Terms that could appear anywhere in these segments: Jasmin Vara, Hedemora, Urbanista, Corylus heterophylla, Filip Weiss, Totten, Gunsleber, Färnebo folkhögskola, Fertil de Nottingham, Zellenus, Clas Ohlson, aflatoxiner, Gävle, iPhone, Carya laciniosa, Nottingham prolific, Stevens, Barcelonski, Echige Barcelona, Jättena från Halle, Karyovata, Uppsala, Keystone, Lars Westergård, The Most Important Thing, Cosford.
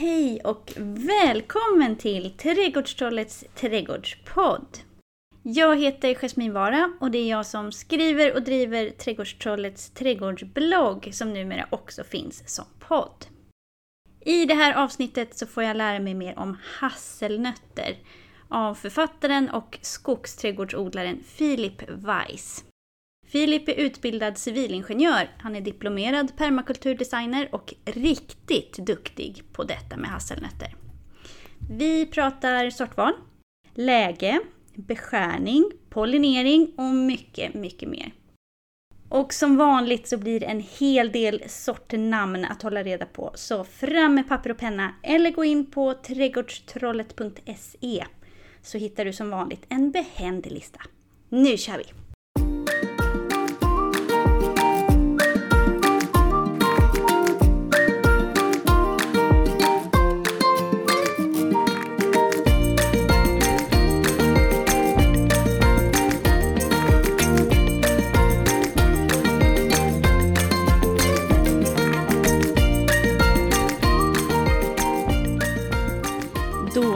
Hej och välkommen till Trädgårdstrollets trädgårdspodd. Jag heter Jasmin Vara och det är jag som skriver och driver Trädgårdstrollets trädgårdsblogg som numera också finns som podd. I det här avsnittet så får jag lära mig mer om hasselnötter av författaren och skogsträdgårdsodlaren Filip Weiss. Filip är utbildad civilingenjör, han är diplomerad permakulturdesigner och riktigt duktig på detta med hasselnötter. Vi pratar sortval, läge, beskärning, pollinering och mycket, mycket mer. Och som vanligt så blir det en hel del sortnamn att hålla reda på, så fram med papper och penna eller gå in på trädgårdstrollet.se så hittar du som vanligt en behändig lista. Nu kör vi!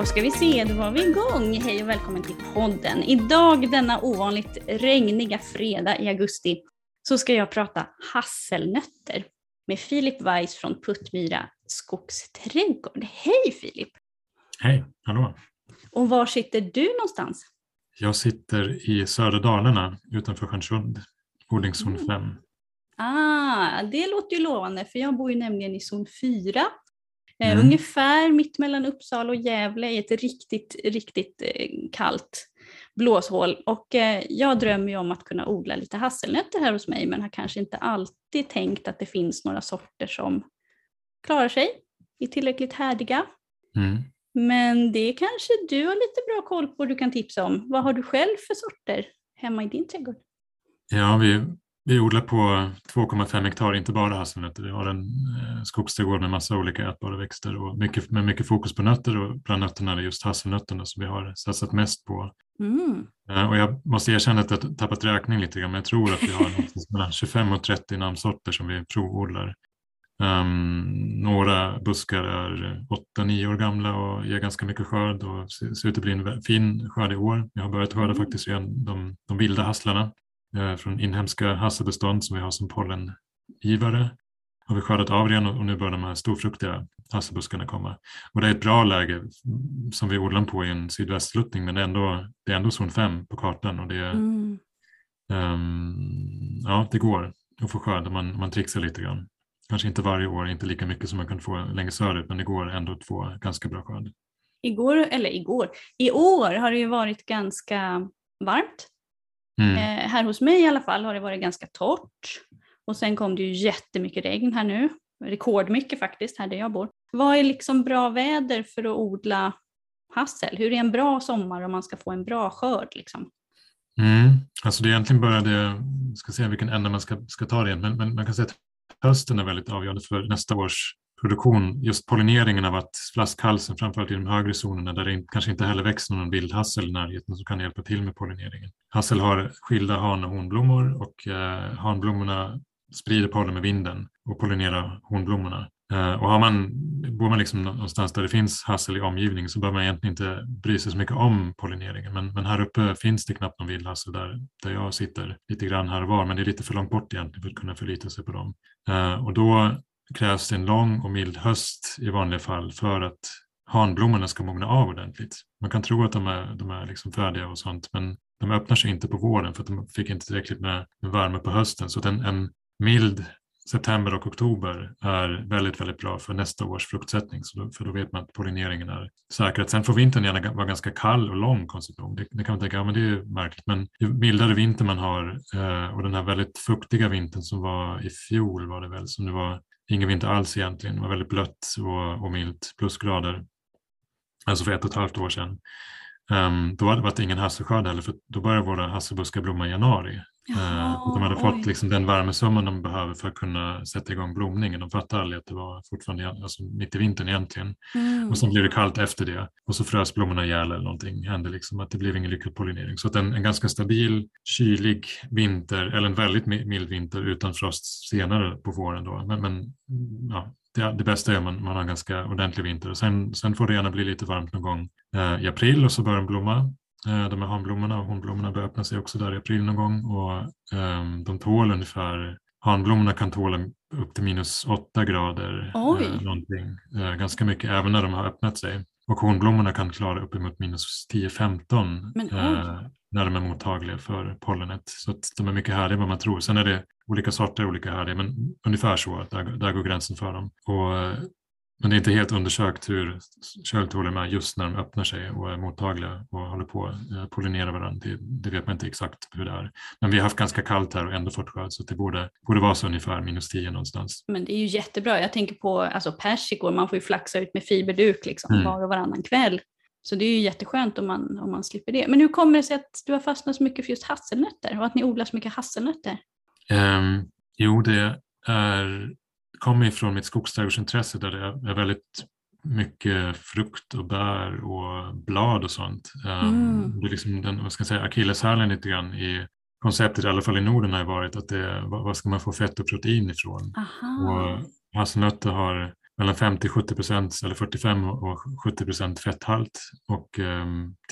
Ska vi se, då var vi igång. Hej och välkommen till podden. Idag, denna ovanligt regniga fredag i augusti, så ska jag prata hasselnötter med Filip Weiss från Puttmyra Skogsträdgård. Hej Filip! Hej, hallå! Och var sitter du någonstans? Jag sitter i södra Dalarna utanför Sjöntsund, odlingszon 5. Det låter ju lovande, för jag bor ju nämligen i zon 4. Ungefär mitt mellan Uppsala och Gävle i ett riktigt, riktigt kallt blåshål. Och jag drömmer ju om att kunna odla lite hasselnötter här hos mig, men har kanske inte alltid tänkt att det finns några sorter som klarar sig, är tillräckligt härdiga. Men det kanske du har lite bra koll på, du kan tipsa om. Vad har du själv för sorter hemma i din trädgård? Ja, vi odlar på 2,5 hektar, inte bara hasselnötter. Vi har en skogsträdgård med massa olika ätbara växter och med mycket fokus på nötter, och bland nötterna är just hasselnötterna som vi har satsat mest på. Och jag måste erkänna att jag tappat räkning lite grann, men jag tror att vi har mellan 25 och 30 namnsorter som vi provodlar. Några buskar är 8-9 år gamla och ger ganska mycket skörd och ser ut att bli en fin skörd i år. Jag har börjat skörda faktiskt igen de vilda hasslarna från inhemska hasselbestånd som vi har som pollengivare. Har vi skördat av igen och nu börjar de här storfruktiga hasselbuskarna komma. Och det är ett bra läge som vi odlar på i en sydvästluttning, men det är ändå zon 5 på kartan, och det går att få skörd om man trixar lite grann. Kanske inte varje år, inte lika mycket som man kan få längre söderut, men det går ändå att få ganska bra skörd. I år har det ju varit ganska varmt. Här hos mig i alla fall har det varit ganska torrt, och sen kom det ju jättemycket regn här nu, rekordmycket faktiskt här där jag bor. Vad är liksom bra väder för att odla hassel? Hur är en bra sommar om man ska få en bra skörd liksom? Alltså det är egentligen bara det, ska se vilken ända man ska ta det, men man kan säga att hösten är väldigt avgörande för nästa års produktion, just pollineringen av att flaskhalsen, framförallt i de högre zonerna där det kanske inte heller växer någon vildhassel i närheten, som kan hjälpa till med pollineringen. Hassel har skilda han- och hornblommor, och hanblommorna sprider pollen med vinden och pollinerar hornblommorna. Och bor man liksom någonstans där det finns hassel i omgivningen, så behöver man egentligen inte bry sig så mycket om pollineringen. Men här uppe finns det knappt någon vildhassel där jag sitter lite grann här och var, men det är lite för långt bort egentligen för att kunna förlita sig på dem. Och då krävs en lång och mild höst i vanliga fall för att hanblommorna ska mogna av ordentligt. Man kan tro att de är liksom färdiga och sånt, men de öppnar sig inte på våren för att de fick inte tillräckligt med värme på hösten. Så att en mild september och oktober är väldigt, väldigt bra för nästa års fruktsättning. För då vet man att pollineringen är säkrad. Sen får vintern gärna vara ganska kall och lång konstigt. Det kan man tänka, ja men det är ju märkligt. Men ju mildare vinter man har, och den här väldigt fuktiga vintern som var i fjol var det väl, som det var ingen vinter alls egentligen, det var väldigt blött och milt, plusgrader, alltså för 1,5 år sedan. Då hade det varit ingen hasselskörd heller, för då började våra hasselbuskar blomma i januari. Att de hade fått liksom den värmesumman de behöver för att kunna sätta igång blomningen. De fattade aldrig att det var fortfarande mitt i vintern egentligen. Mm. Och sen blev det kallt efter det. Och så frös blommorna ihjäl eller någonting. Hände liksom att det blev ingen lyckad pollinering. Så att en ganska stabil, kylig vinter, eller en väldigt mild vinter utan frost senare på våren då. Men ja. Det bästa är att man har en ganska ordentlig vinter. Och sen får det gärna bli lite varmt någon gång i april och så börjar de blomma. De här hanblommorna och honblommorna börjar öppna sig också där i april någon gång. Och de tål ungefär, hanblommorna kan tåla upp till -8 grader. Någonting, ganska mycket även när de har öppnat sig. Och honblommorna kan klara uppemot -10-15 när de är mottagliga för pollenet. Så att de är mycket härliga vad man tror. Sen är det olika sorter, olika härliga, men ungefär så att där går gränsen för dem. Men det är inte helt undersökt hur köldtåliga är just när de öppnar sig och är mottagliga och håller på att pollinera varandra. Det vet man inte exakt hur det är. Men vi har haft ganska kallt här och ändå fått skörd, så det borde vara så ungefär -10 någonstans. Men det är ju jättebra. Jag tänker på persikor, man får ju flaxa ut med fiberduk liksom, var och varannan kväll. Så det är ju jätteskönt om man slipper det. Men hur kommer det sig att du har fastnat så mycket för just hasselnötter och att ni odlar så mycket hasselnötter? Jo, det kommer ifrån mitt skogsträdgårdsintresse där det är väldigt mycket frukt och bär och blad och sånt. Det är liksom akilleshälen lite grann i konceptet, i alla fall i Norden har varit att vad ska man få fett och protein ifrån? Och hasselnötter har mellan 50-70% eller 45-70% fetthalt och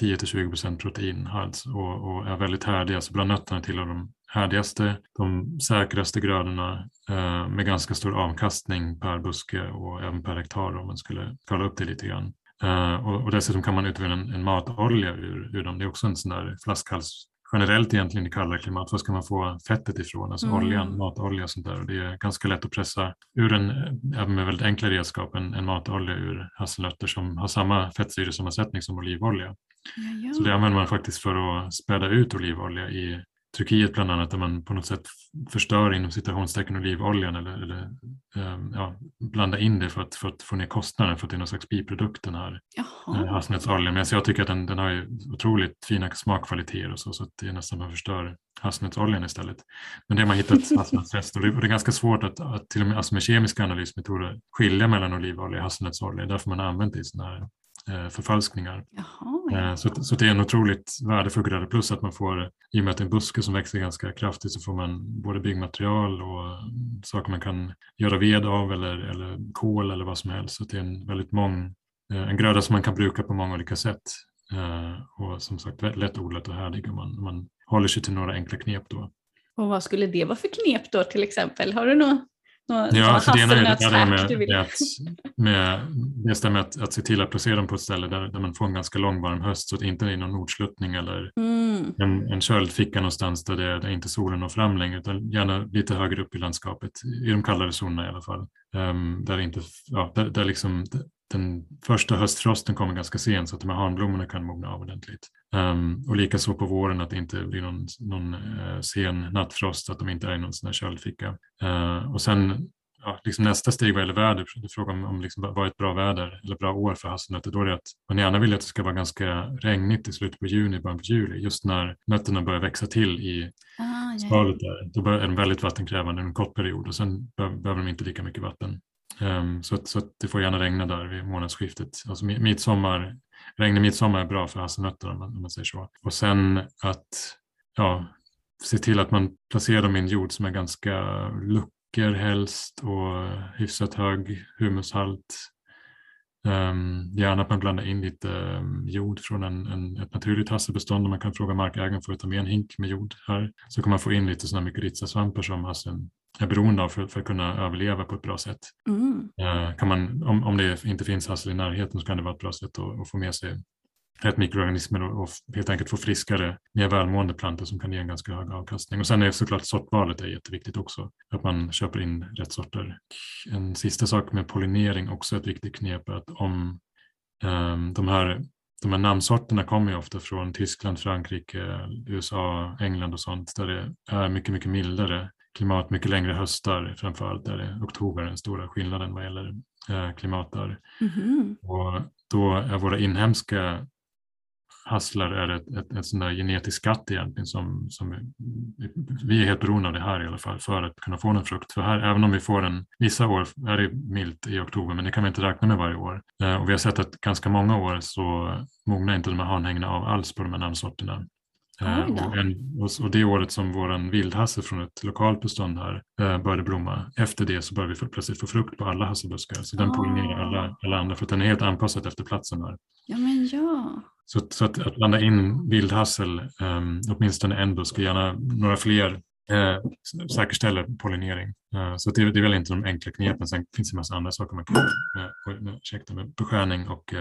10-20% proteinhalt och är väldigt härdiga. Så bland nötterna tillhör de härdigaste, de säkraste grödorna med ganska stor avkastning per buske och även per hektar om man skulle kolla upp det lite grann. Och dessutom kan man utvinna en matolja ur dem. Det är också en sån där flaskhals generellt egentligen i kallare klimat. Vad ska man få fettet ifrån? Alltså oljan, matolja och sånt där. Och det är ganska lätt att pressa ur även med väldigt enkla redskap, en matolja ur hasselnötter som har samma fettsyresammansättning som olivolja. Ja. Så det använder man faktiskt för att späda ut olivolja i Turkiet bland annat, där man på något sätt förstör inom citationstecken olivoljan eller blanda in det för att få ner kostnaden för att det är någon slags biprodukt den här hasselnötsoljan. Men jag tycker att den har ju otroligt fina smakkvaliteter och så att det är nästan man förstör hasselnötsoljan istället. Men det har man hittat hasselnötsrester och det är ganska svårt att till och med med kemiska analysmetoder skilja mellan olivolja och hasselnötsolja. Därför man har använt det i sådana här förfalskningar. Så det är en otroligt värdefull gröda, plus att man får, i och med att det är en buske som växer ganska kraftigt, så får man både byggmaterial och saker man kan göra ved av eller kol eller vad som helst. Så det är en gröda som man kan bruka på många olika sätt och som sagt lätt odlat och härdig om man håller sig till några enkla knep då. Och vad skulle det vara för knep då till exempel? Har du något? Så det ena är det här med att se till att placera dem på ett ställe där man får en ganska lång varm höst, så att det inte är någon nordsluttning eller en köldficka någonstans där inte solen når fram längre, utan gärna lite högre upp i landskapet, i de kallare zonerna i alla fall, där den första höstfrosten kommer ganska sent, så att de här hanblommorna kan mogna av ordentligt. Och likaså på våren, att det inte blir någon sen nattfrost, att de inte är i någon sån här köldficka. Och sen nästa steg vad gäller väder, frågan om vad är ett bra väder eller bra år för hasselnötter, då är det att man gärna vill att det ska vara ganska regnigt i slutet på juni, början på juli, just när nötterna börjar växa till i skalet där. Då är de väldigt vattenkrävande under en kort period och sen behöver de inte lika mycket vatten. Så att det får gärna regna där vid månadsskiftet. Alltså regn i midsommar är bra för hasselnötter om man säger så. Och sen att se till att man placerar dem i en jord som är ganska lucker helst och hyfsat hög humushalt. Gärna att man blandar in lite jord från ett naturligt hasselbestånd, och man kan fråga markägaren för att ta med en hink med jord här. Så kan man få in lite sådana mykorrhizasvampar som hasseln är beroende av för att kunna överleva på ett bra sätt. Kan man, om det inte finns hassel i närheten, så kan det vara ett bra sätt att få med sig rätt mikroorganismer och helt enkelt få friskare, mer välmående plantor som kan ge en ganska hög avkastning. Och sen är såklart sortvalet är jätteviktigt också, att man köper in rätt sorter. En sista sak med pollinering, också ett viktigt knep, är att om de här namnsorterna kommer ju ofta från Tyskland, Frankrike, USA, England och sånt, där det är mycket, mycket mildare klimat, mycket längre höstar, framförallt där det oktober är den stora skillnaden vad gäller klimat där. Och då är våra inhemska hasslar är ett sån där genetisk skatt egentligen som vi är helt beroende av det här i alla fall för att kunna få en frukt. För här, även om vi får en, vissa år är det milt i oktober, men det kan vi inte räkna med varje år. Och vi har sett att ganska många år så mognar inte de här hanhängna av alls på de här namnsorterna. Och det året som våran vildhasse från ett lokalt bestånd här började blomma, efter det så började vi plötsligt få frukt på alla hasselbuskar. Så den pollinerar alla andra för att den är helt anpassad efter platsen här. Ja, men ja. Så att blanda in vildhassel, åtminstone en busk, gärna några fler, säkerställer pollinering. Så det är väl inte de enkla knepen. Sen finns det en massa andra saker man kan med beskärning och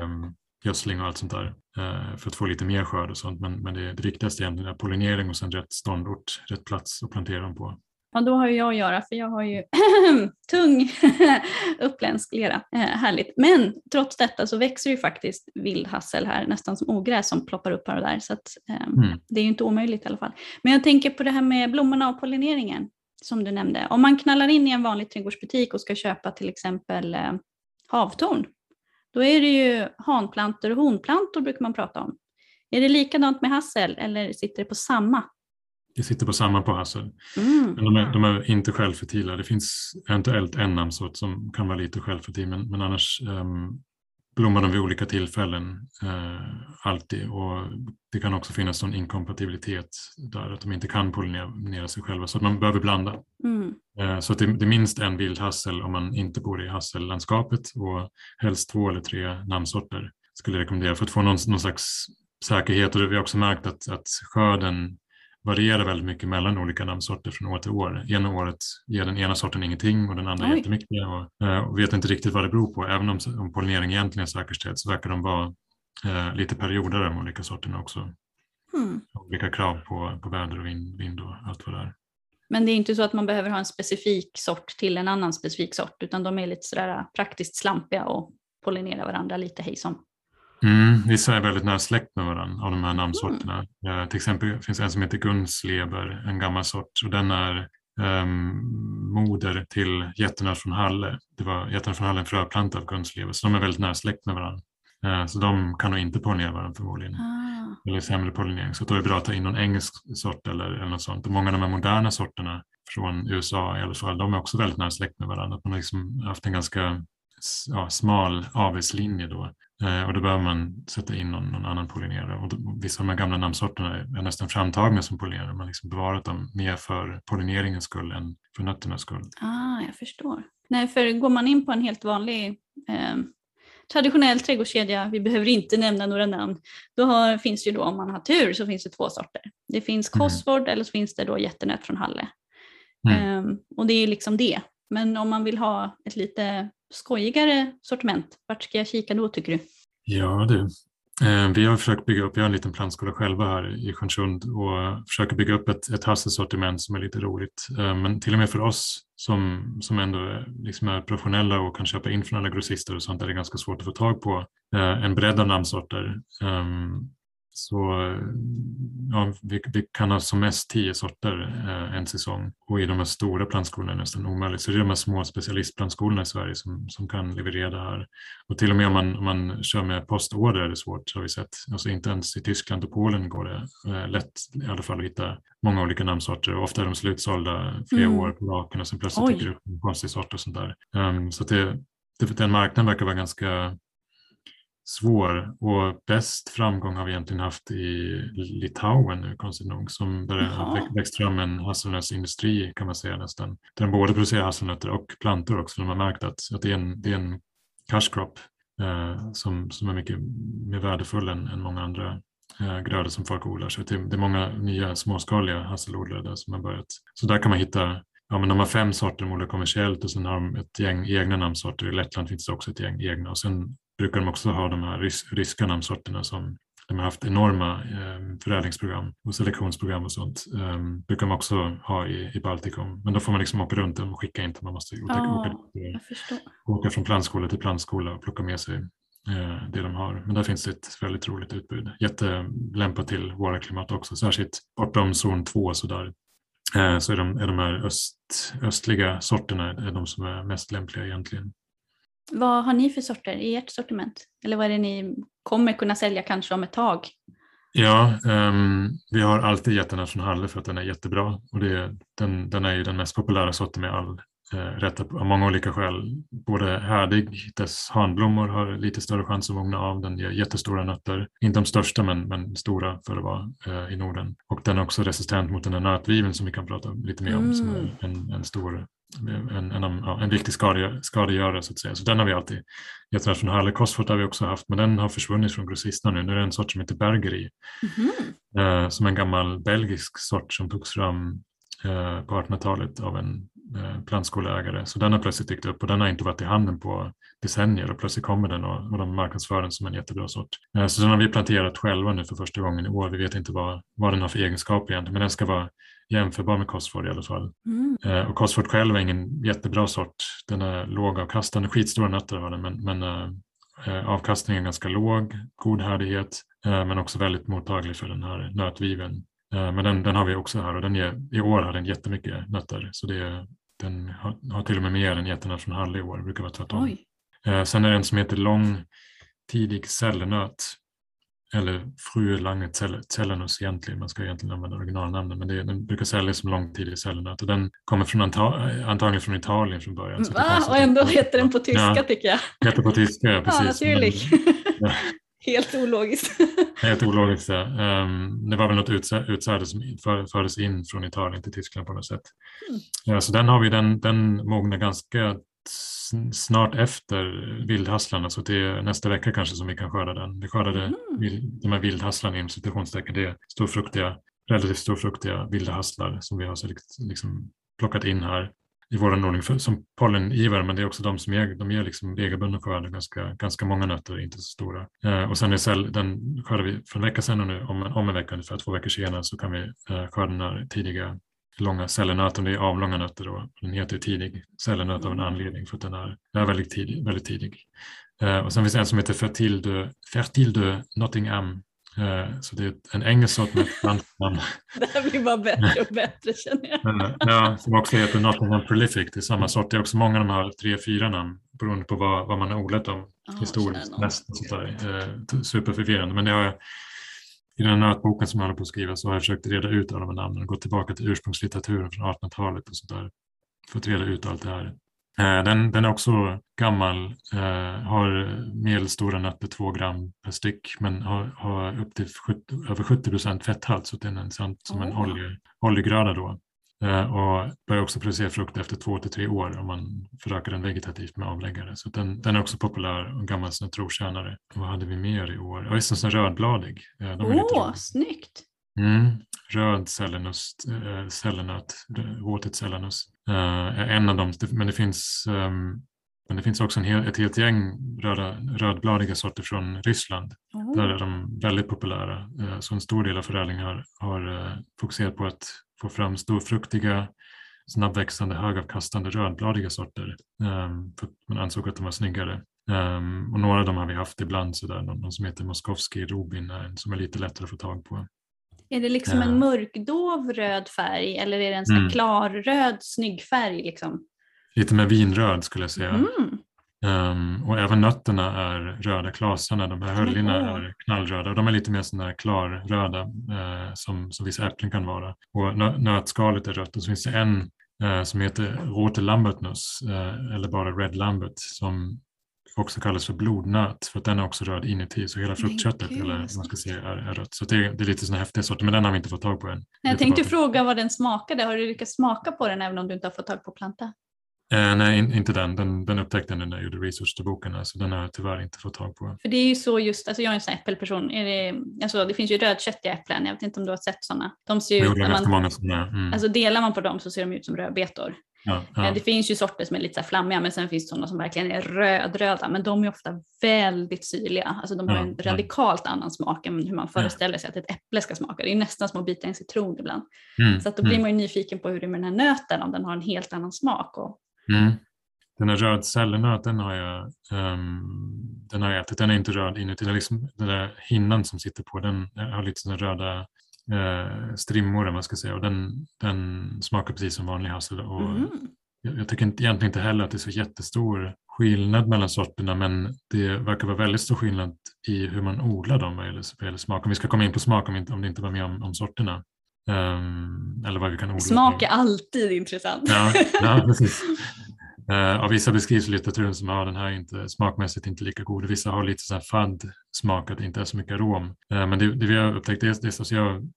gödsling och allt sånt där för att få lite mer skörd och sånt. Men det viktigaste egentligen är pollinering och sen rätt ståndort, rätt plats att plantera dem på. Ja, då har jag att göra för jag har ju tung uppländsk lera. Härligt. Men trots detta så växer ju faktiskt vildhassel här nästan som ogräs som ploppar upp här och där. Så att, det är ju inte omöjligt i alla fall. Men jag tänker på det här med blommorna och pollineringen som du nämnde. Om man knallar in i en vanlig trädgårdsbutik och ska köpa till exempel havtorn. Då är det ju hanplantor och honplantor brukar man prata om. Är det likadant med hassel eller sitter det på samma? Det sitter på samma på hassel. Men de är inte självfertila. Det finns eventuellt en namnsort som kan vara lite självfertil. Men annars blommar de vid olika tillfällen alltid. Och det kan också finnas någon inkompatibilitet där att de inte kan pollinera sig själva. Så att man behöver blanda. Så att det är minst en vildhassel om man inte bor i hassellandskapet. Och helst 2 eller 3 namnsorter skulle jag rekommendera. För att få någon slags säkerhet. Och vi har också märkt att skörden varierar väldigt mycket mellan olika namnsorter från år till år. Ena året ger den ena sorten ingenting och den andra jättemycket och vet inte riktigt vad det beror på. Även om pollinering egentligen är säkerställd så verkar de vara lite perioder av olika sorterna också. Olika krav på väder och vind och allt vad det är. Men det är inte så att man behöver ha en specifik sort till en annan specifik sort utan de är lite sådär praktiskt slampiga och pollinerar varandra lite hejsom. Vissa är väldigt nära släkt med varandra av de här namnsorterna. Till exempel finns en som heter Gunsleber, en gammal sort. Och den är moder till Jättena från Halle. Det var Jättena från Halle, en fröplanta av Gunsleber. Så de är väldigt nära släkt med varandra. Så de kan nog inte pollinera varandra förmodligen. Eller sämre pollinering. Så då är det bra att ta in någon engelsk sort eller något sånt. Och många av de här moderna sorterna från USA i alla fall, de är också väldigt nära släkt med varandra. Att man har liksom haft en ganska smal avelslinje då. Och då behöver man sätta in någon annan pollinerare. Och vissa av de här gamla namnsorterna är nästan framtagna som pollinerare. Man liksom bevarat dem mer för pollineringens skull än för nötternas skull. Jag förstår. Nej, för går man in på en helt vanlig traditionell trädgårdskedja, vi behöver inte nämna några namn, då finns ju då, om man har tur, så finns det 2 sorter. Det finns Cosford eller så finns det då jättenöt från Halle. Och det är ju liksom det. Men om man vill ha ett lite skojigare sortiment, vart ska jag kika då tycker du? Ja du, vi har försökt bygga upp, jag har en liten plantskola själva här i Sjöntsund och försöker bygga upp ett hasselsortiment som är lite roligt. Men till och med för oss som ändå liksom är professionella och kan köpa in från alla grossister och sånt är det ganska svårt att få tag på en bredd av namnsorter. Vi kan ha som mest 10 sorter en säsong och i de här stora plantskolorna är nästan omöjligt. Så det är de här små specialistplantskolorna i Sverige som kan leverera det här. Och till och med om man kör med postorder är det svårt, har vi sett. Alltså inte ens i Tyskland och Polen går det lätt i alla fall att hitta många olika namnsorter. Och ofta är de slutsålda flera år på raken och sen plötsligt dyker det upp en konstig sort och sånt där. Så att den marknaden verkar vara ganska svår och bäst framgång har vi egentligen haft i Litauen nu konstigt nog som där har växt fram en hasselnötsindustri kan man säga nästan. Där de både producerar hasselnötter och plantor också. De har märkt att det är en cash crop som är mycket mer värdefull än många andra grödor som folk odlar. Så det är många nya småskaliga hasselodlare där som har börjat. Så där kan man hitta. Ja, men de har 5 sorter de odlar kommersiellt och sen har de ett gäng egna namnsorter. I Lettland finns det också ett gäng egna och sen brukar de också ha de här ryska namnsorterna som de har haft enorma förädlingsprogram och selektionsprogram och sånt. Brukar de också ha i Baltikum. Men då får man liksom åka runt och skicka in. Man måste åka från plantskola till plantskola och plocka med sig det de har. Men där finns det ett väldigt roligt utbud. Jättelämpat till våra klimat också. Särskilt bortom zon 2 sådär. Så är de här östliga sorterna är de som är mest lämpliga egentligen. Vad har ni för sorter i ert sortiment? Eller vad är det ni kommer kunna sälja kanske om ett tag? Ja, vi har alltid Jättena från Halle för att den är jättebra. Och den är ju den mest populära sorten med all rätt av många olika skäl. Både härdig, dess handblommor har lite större chans att mogna av. Den ger jättestora nötter. Inte de största men stora för att vara i Norden. Och den är också resistent mot den här nötviven som vi kan prata lite mer om. Som är en viktig skadegörare så att säga. Så den har vi alltid. Jättena från Halle. Cosford har vi också haft, men den har försvunnit från grossisterna nu. Nu är det en sort som heter Bergeri. Mm-hmm. Som en gammal belgisk sort som togs fram på 1800-talet av en plantskoleägare. Så den har plötsligt dykt upp och den har inte varit i handen på decennier och plötsligt kommer den och de marknadsför den som en jättebra sort. Så den har vi planterat själva nu för första gången i år. Vi vet inte vad den har för egenskap egentligen, men den ska vara jämförbar med Cosford i alla fall. Mm. Och Cosford själv är ingen jättebra sort. Den är lågavkastande, skitstora nötter har den, men avkastningen är ganska låg, god härdighet, men också väldigt mottaglig för den här nötviven. Men den har vi också här och i år har den jättemycket nötter. Så den har till och med mer än Jättena från Halle i år. Det brukar vara tvärtom. Sen är det en som heter lång tidig cellenöt. Eller Fruerlanger cell, Zellenus egentligen. Man ska egentligen använda originalnamnen. Men den brukar säljas som lång tidig cellenöt. Och den kommer från antagligen från Italien från början. Så och ändå heter den på tyska tycker jag. Heter på tyska, ja, precis. Ja, naturligt. Ja. Helt ologiskt. Helt ologiskt, ja. Det var väl något utsäde som fördes in från Italien till Tyskland på något sätt. Mm. Ja, så den har vi, den mognar ganska snart efter vildhasslarna, så det är nästa vecka kanske som vi kan skörda den. Vi skördade de här vildhasslarna inom situationstecken. Det är relativt storfruktiga vilda hasslar som vi har så liksom plockat in här i vår ordning som pollenivare, men det är också de som ger liksom regelbundna skördar ganska många nötter, inte så stora. Och sen den skördar vi för en vecka sedan och nu om en vecka, ungefär 2 veckor senare, så kan vi skörda den här tidiga långa cellenöten. Det är avlånga nötter då. Den heter tidig cellenöt av en anledning för att den är väldigt tidig. Väldigt tidig. Och sen finns det en som heter Fertil de Nottingham. Så det är en engelsk sort med ett franskt namn. Det här blir bara bättre och bättre, känner jag. Ja, som också heter Nottingham prolific. Det är samma sort. Det är också många av de här 3-4 namn beroende på vad man har odlat om historiskt. Nästan superförvirrande. Men det har jag, i den här boken som jag håller på att skriva, så har jag försökt reda ut alla de här namnen och gått tillbaka till ursprungslitteraturen från 1800-talet och sådär för att reda ut allt det här. Den är också gammal, har medelstora nötter 2 gram per styck, men har upp till över 70% fetthalt, så den är som en oljegröda då. Och börjar också producera frukt efter 2 till 3 år om man förökar den vegetativt med avläggare. Så den är också populär och gammal trotjänare. Vad hade vi mer i år? Ja, visst, en rödbladig. Snyggt! Mm. Röd cellenus, cellenöt, våtet cellenus är en av dem, men det finns också ett helt gäng rödbladiga sorter från Ryssland. Mm. Där är de väldigt populära, så en stor del av förädlingen har fokuserat på att få fram storfruktiga, snabbväxande, högavkastande rödbladiga sorter, för att man ansåg att de var snyggare. Och några av dem har vi haft ibland, så där, någon som heter Moskovski Robin, som är lite lättare att få tag på. Är det liksom en mörkdov röd färg, eller är det en sån klarröd snygg färg? Liksom? Lite med vinröd skulle jag säga. Mm. Och även nötterna är röda, klasarna, de här höllina är knallröda, och de är lite mer sådana här klarröda som vissa äpplen kan vara. Och nötskalet är rött, och så finns det en som heter Rote Lambertus, eller bara Red Lambert, som också kallas för blodnöt, för att den är också röd inuti, så hela fruktköttet eller man ska säga är rött. Så det är lite sådana häftiga sorter, men den har vi inte fått tag på än. Nej, jag tänkte fråga vad den smakade. Har du lyckats smaka på den även om du inte har fått tag på planta? Nej, inte den. Den upptäckte den när jag gjorde research till boken, så alltså, den har jag tyvärr inte fått tag på. För det är ju så just, alltså jag är en sån äppelperson. Det finns ju rödköttiga äpplen, jag vet inte om du har sett sådana. De ser ju ut, alltså delar man på dem så ser de ut som rödbetor. Ja. Det finns ju sorter som är lite så flammiga, men sen finns det sådana som verkligen är rödröda, men de är ofta väldigt syrliga, alltså de har en radikalt annan smak än hur man föreställer sig att ett äpple ska smaka. Det är ju nästan som att bita en citron ibland, så att då blir man ju nyfiken på hur det är med den här nöten, om den har en helt annan smak. Den här röd cellenöten den har jag ätit, den är inte röd inuti, den är liksom den där hinnan som sitter på, den har lite sådana röda strimmor, man ska säga, och den smakar precis som vanlig hassel och Jag tycker egentligen inte heller att det är så jättestor skillnad mellan sorterna, men det verkar vara väldigt stor skillnad i hur man odlar dem eller smak. Om vi ska komma in på smak, om det inte var med om sorterna. Eller vad vi kan odla. Smak är alltid intressant. Ja, precis. Av vissa beskrivs litteraturen som att den här är inte smakmässigt inte lika god. Vissa har lite så här fadd smak, att det inte är så mycket arom. Men det vi har upptäckt är att jag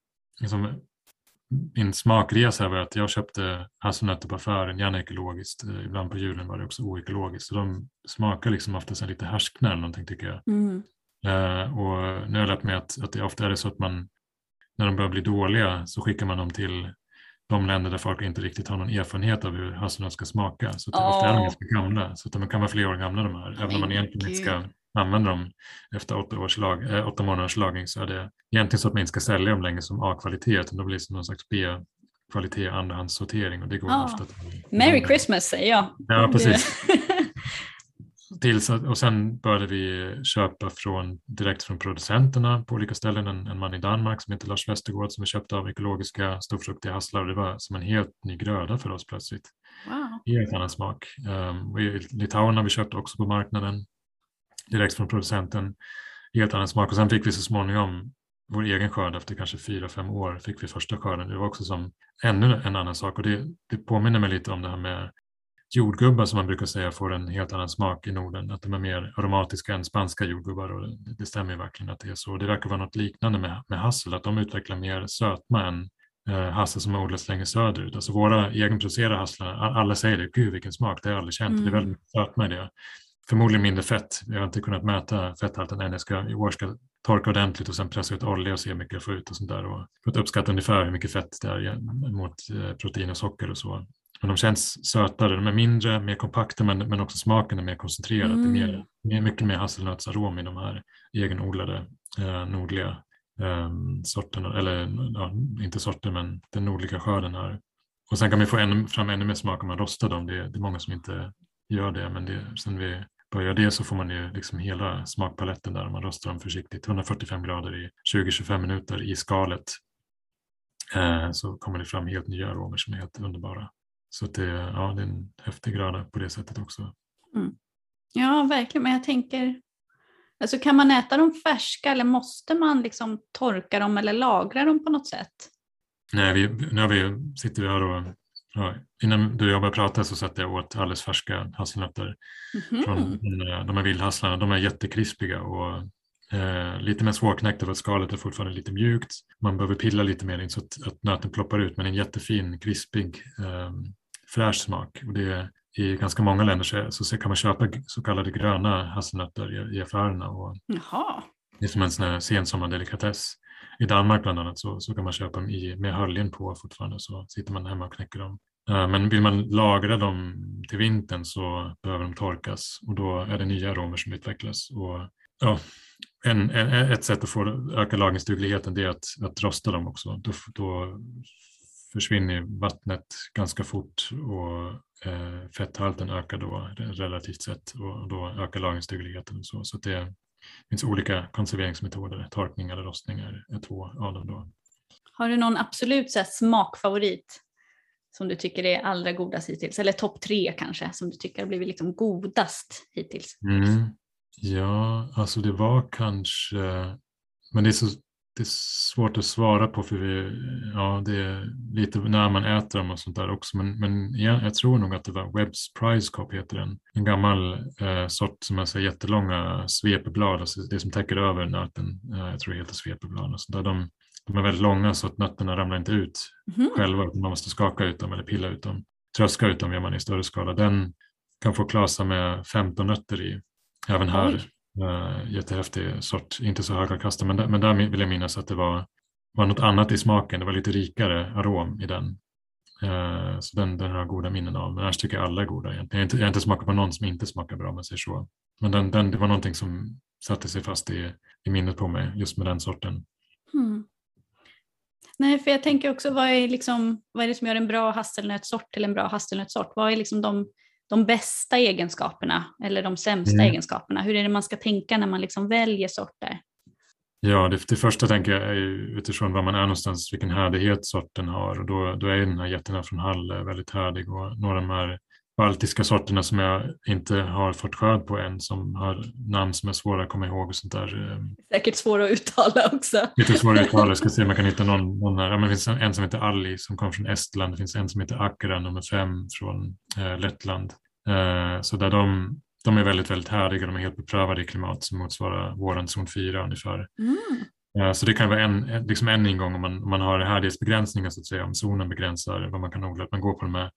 liksom, min smakresa var att jag köpte hasselnötter på affären, gärna ekologiskt. Ibland på julen var det också oekologiskt. Så de smakar liksom oftast en lite härsknare eller någonting, tycker jag. Mm. Och nu har jag lärt mig att det ofta är det så att man, när de börjar bli dåliga, så skickar man dem till de länder där folk inte riktigt har någon erfarenhet av hur hasselnöt ska smaka. Så att ofta är de ganska gamla. Så att de kan vara flera år gamla de här. Även om man egentligen inte ska använda dem efter 8 månaders lagring, så är det egentligen så att man inte ska sälja dem längre som A-kvalitet. Utan då blir det någon slags B-kvalitet, andrahandssortering. Och det går ofta att... Merry Christmas säger jag. Ja, precis. Och sen började vi köpa direkt från producenterna på olika ställen. En man i Danmark som heter Lars Westergård, som vi köpte av ekologiska storfruktiga hasslar. Det var som en helt ny gröda för oss plötsligt. Wow. Helt annan smak. I Litauen har vi köpt också på marknaden direkt från producenten. Helt annan smak. Och sen fick vi så småningom vår egen skörd. Efter kanske 4-5 år fick vi första skörden. Det var också som ännu en annan sak. Och det påminner mig lite om det här med jordgubbar, som man brukar säga får en helt annan smak i Norden, att de är mer aromatiska än spanska jordgubbar, och det stämmer ju verkligen att det är så. Det verkar vara något liknande med hassel, att de utvecklar mer sötma än hassel som odlas längre söderut. Alltså våra egenproducerade hasslar, alla säger det, gud vilken smak, det har jag aldrig känt, det är väldigt mycket sötma i det. Förmodligen mindre fett, jag har inte kunnat mäta fetthalten än, i år ska torka ordentligt och sen pressa ut olja och se hur mycket jag får ut och sånt där, och för att uppskatta ungefär hur mycket fett det är mot protein och socker och så. Men de känns sötare, de är mindre, mer kompakta, men också smaken är mer koncentrerad. Det är mycket mer hasselnötsarom i de här egenodlade nordliga sorterna, eller inte sorter, men den nordliga skörden här. Och sen kan man få fram ännu mer smak om man rostar dem. Det är många som inte gör det, men sen vi börjar det så får man ju liksom hela smakpaletten där om man rostar dem försiktigt. 145 grader i 20-25 minuter i skalet, så kommer det fram helt nya aromer som är helt underbara. Så det är en häftig gröda på det sättet också. Mm. Ja, verkligen. Men jag tänker, alltså kan man äta dem färska eller måste man liksom torka dem eller lagra dem på något sätt? Nej, nu sitter vi här och... Ja, innan du och jag började prata så satt jag åt alldeles färska hasselnötter från de här vildhasslarna. De är jättekrispiga och... lite mer svårknäckt av att skalet är fortfarande lite mjukt. Man behöver pilla lite mer in så att nöten ploppar ut, men en jättefin, krispig, fräsch smak. Och i ganska många länder så kan man köpa så kallade gröna hasselnötter i affärerna. Och det är som en sån här sensommardelikatess. I Danmark bland annat så kan man köpa dem med höljen på fortfarande, så sitter man hemma och knäcker dem. Men vill man lagra dem till vintern så behöver de torkas, och då är det nya aromer som utvecklas. Och ett sätt att öka lagringsdugligheten är att rosta dem också. Då försvinner vattnet ganska fort och fetthalten ökar då relativt sett, och då ökar lagringsdugligheten. Så det finns olika konserveringsmetoder, torkning eller rostningar är 2 av dem då. Har du någon absolut så här smakfavorit som du tycker är allra godast hittills? Eller topp 3 kanske, som du tycker har blivit liksom godast hittills? Ja, alltså det var kanske, men det är svårt att svara på, för det är lite när man äter dem och sånt där också, men jag tror nog att det var Webbs prize-koppet heter den. En gammal sort som är jättelånga svepeblad, alltså det som täcker över nöten, jag tror det heter svepeblad och sånt där. De är väldigt långa så att nötterna ramlar inte ut själva, man måste skaka ut dem eller pilla ut dem. Tröska ut dem gör man i större skala. Den kan få klasa med 15 nötter i. Även här, jättehäftig sort, inte så höga kastar, men där vill jag minnas att det var något annat i smaken, det var lite rikare arom i den. Så den har jag goda minnen av, men annars tycker jag alla är goda egentligen. Jag har inte smakat på någon som inte smakar bra, men säger så. Men det var någonting som satte sig fast i minnet på mig, just med den sorten. Mm. Nej, för jag tänker också, vad är det som gör en bra hasselnötsort till en bra hasselnötsort? Vad är liksom de bästa egenskaperna eller de sämsta egenskaperna? Hur är det man ska tänka när man liksom väljer sorter? Ja, det första tänker jag är utifrån var man är någonstans, vilken härdighet sorten har. Och då är den här Jättena från Halle väldigt härdig, och några av de här baltiska sorterna som jag inte har fått skörd på än, som har namn som är svåra att komma ihåg och sånt där. Säkert svåra att uttala också. Lite svåra att uttala, jag ska se om man kan hitta någon här. Ja, men det finns en som heter Ali som kommer från Estland, det finns en som heter Akra, nummer 5 från Lettland. Så där de är väldigt, väldigt härliga, de är helt beprövade i klimat som motsvarar vårens zon 4 ungefär. Mm. Så det kan vara en ingång om man har härdighetsbegränsningar så att säga, om zonen begränsar vad man kan odla, att man går på de här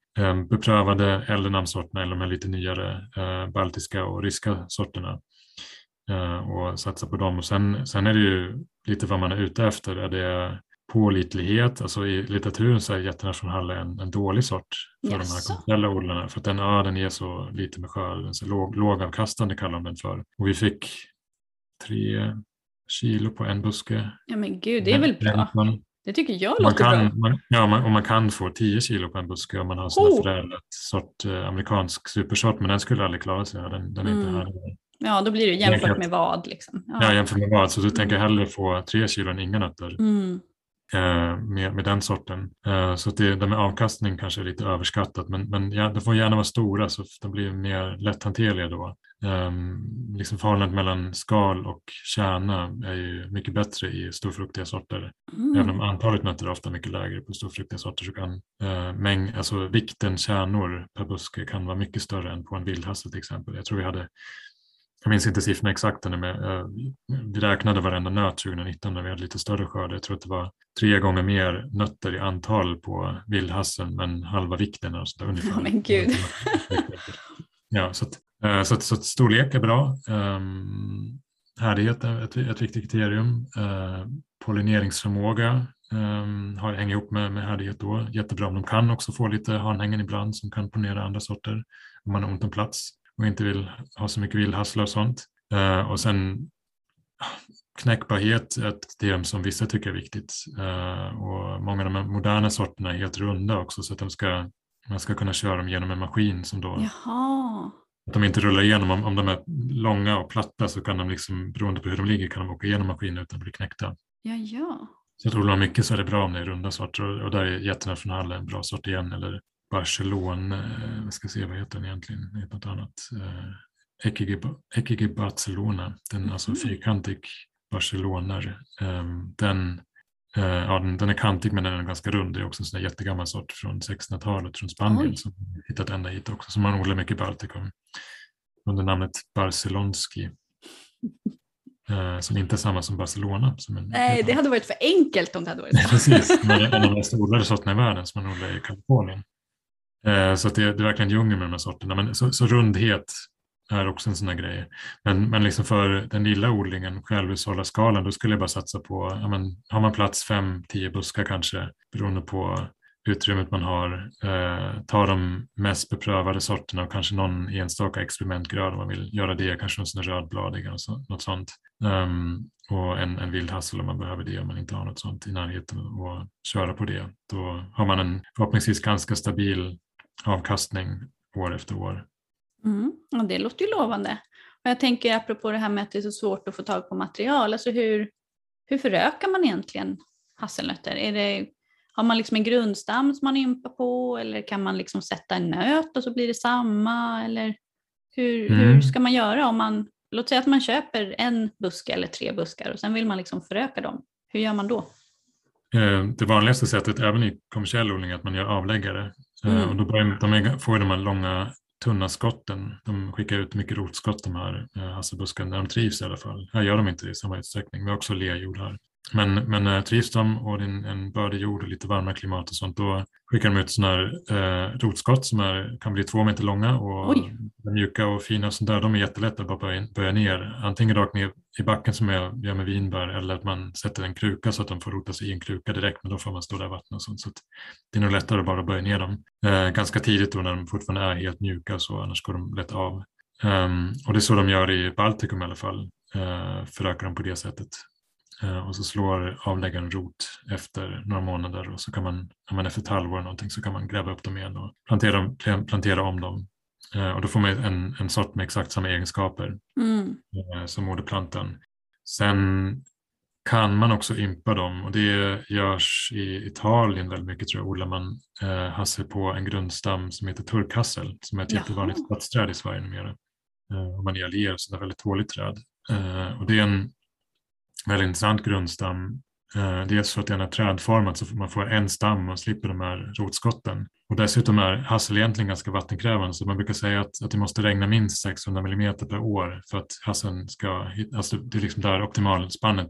beprövade äldre namnsorterna eller de här lite nyare baltiska och ryska sorterna och satsa på dem. Och sen är det ju lite vad man är ute efter. Är det pålitlighet? Alltså i litteraturen så är Jättena från Halle en dålig sort för de här konventionella odlarna, för att den är så lite med skörd, så lågavkastande kallar de den för. Och vi fick 3 kilo på en buske. Ja men gud, det är väl bra. Det tycker jag låter bra. Man kan få 10 kilo på en buske om man har sådana förädlat sort, amerikansk supersort, men den skulle aldrig klara sig. Den är inte här. Ja, då blir det jämfört med vad liksom. Ja, jämfört med vad. Så du tänker hellre få 3 kilo än inga nötter. Mm. Med den sorten. Så att det med avkastning kanske är lite överskattat, men ja, de får gärna vara stora så de blir mer lätthanterliga då. Liksom förhållandet mellan skal och kärna är ju mycket bättre i storfruktiga sorter. Även om antalet nötter är ofta mycket lägre på storfruktiga sorter, så kan alltså vikten kärnor per buske kan vara mycket större än på en vildhasse till exempel. Jag minns inte siffrorna exakt, vi räknade varenda nöt 2019 när vi hade lite större skörd. Jag tror att det var 3 gånger mer nötter i antal på vildhassen, men halva vikten och sådär ungefär. Oh, men gud. Ja, så att storlek är bra. Härdighet är ett viktigt kriterium. Pollineringsförmåga hänger ihop med härdighet då. Jättebra om de kan också få lite hanhängen ibland som kan pollinera andra sorter om man har ont om plats och inte vill ha så mycket vildhasslar och sånt. Och sen knäckbarhet är ett kriterium som vissa tycker är viktigt. Och många av de moderna sorterna är helt runda också, så att man ska kunna köra dem genom en maskin som då... Jaha. Att de inte rullar igenom. Om de är långa och platta så kan de liksom, beroende på hur de ligger, kan de åka igenom maskinen utan att bli knäckta. Ja. Så jag tror att mycket så är det bra om det är runda sorter, och där är Jättena från Halle en bra sort igen, eller Barcelona, jag ska se vad heter den egentligen, det är något annat. Echige Barcelona, den är alltså fyrkantig barceloner. Den är kantig men den är ganska rund. Det är också en sån där jättegammal sort från 1600-talet från Spanien som hittat ända hit också, som man odlar mycket i Baltikum under namnet Barcelonski. Som inte är samma som Barcelona. Nej, det hade varit för enkelt om det hade varit samma. Precis, men en av de mest odlade sorterna i världen som man odlar i Kalifornien. Så att det är verkligen djungel med de här sorterna. Men så rundhet är också en sån här grej. Men liksom för den lilla odlingen, självhushålla skalan, då skulle jag bara satsa på, ja, men, har man plats 5-10 buskar kanske, beroende på utrymmet man har, ta de mest beprövade sorterna och kanske någon enstaka experimentgröd om man vill göra det, kanske någon sån rödbladiga och något sånt. Och en vildhassel om man behöver det, om man inte har något sånt i närheten, och köra på det. Då har man en förhoppningsvis ganska stabil avkastning år efter år. Och det låter ju lovande. Och jag tänker apropå det här med att det är så svårt att få tag på material, alltså hur förökar man egentligen hasselnötter? Har man liksom en grundstam som man ympar på, eller kan man liksom sätta en nöt och så blir det samma? Eller hur ska man göra om man, låt säga att man köper en buske eller 3 buskar och sen vill man liksom föröka dem. Hur gör man då? Det vanligaste sättet även i kommersiell odling är att man gör avläggare. Och då får de här långa tunna skotten. De skickar ut mycket rotskott, de här hasselbuskarna, där de trivs i alla fall. Här gör de inte det i samma utsträckning. Vi har också lerjord här. Men trivs de och det är en bördig jord och lite varmare klimat och sånt, då skickar de ut sådana här rotskott som kan bli 2 meter långa och mjuka och fina och sånt där. De är jättelätta att bara böja ner. Antingen rakt ner i backen som jag gör med vinbär, eller att man sätter en kruka så att de får rota sig i en kruka direkt, men då får man stå där i vattnet och sånt. Så att det är nog lättare att bara böja ner dem ganska tidigt då när de fortfarande är helt mjuka, så annars går de lätt av. Och det är så de gör i Baltikum i alla fall, förökar de på det sättet. Och så slår avläggaren rot efter några månader, och så kan man, om man efter ett halvår någonting, så kan man gräva upp dem igen och plantera om dem. Och då får man en sort med exakt samma egenskaper som moderplantan. Sen kan man också ympa dem, och det görs i Italien väldigt mycket, tror jag. Odlar man hasse på en grundstam som heter Turkassel, som är ett jättevanligt stadsträd i Sverige numera. Och man gör ler, så det är väldigt tåligt träd. Och det är en väldigt intressant grundstam. Dels för att den är trädformat, så man får en stam och slipper de här rotskotten. Och dessutom är hassel egentligen ganska vattenkrävande, så man brukar säga att det måste regna minst 600 mm per år för att hasseln ska, alltså det är liksom där optimalspannet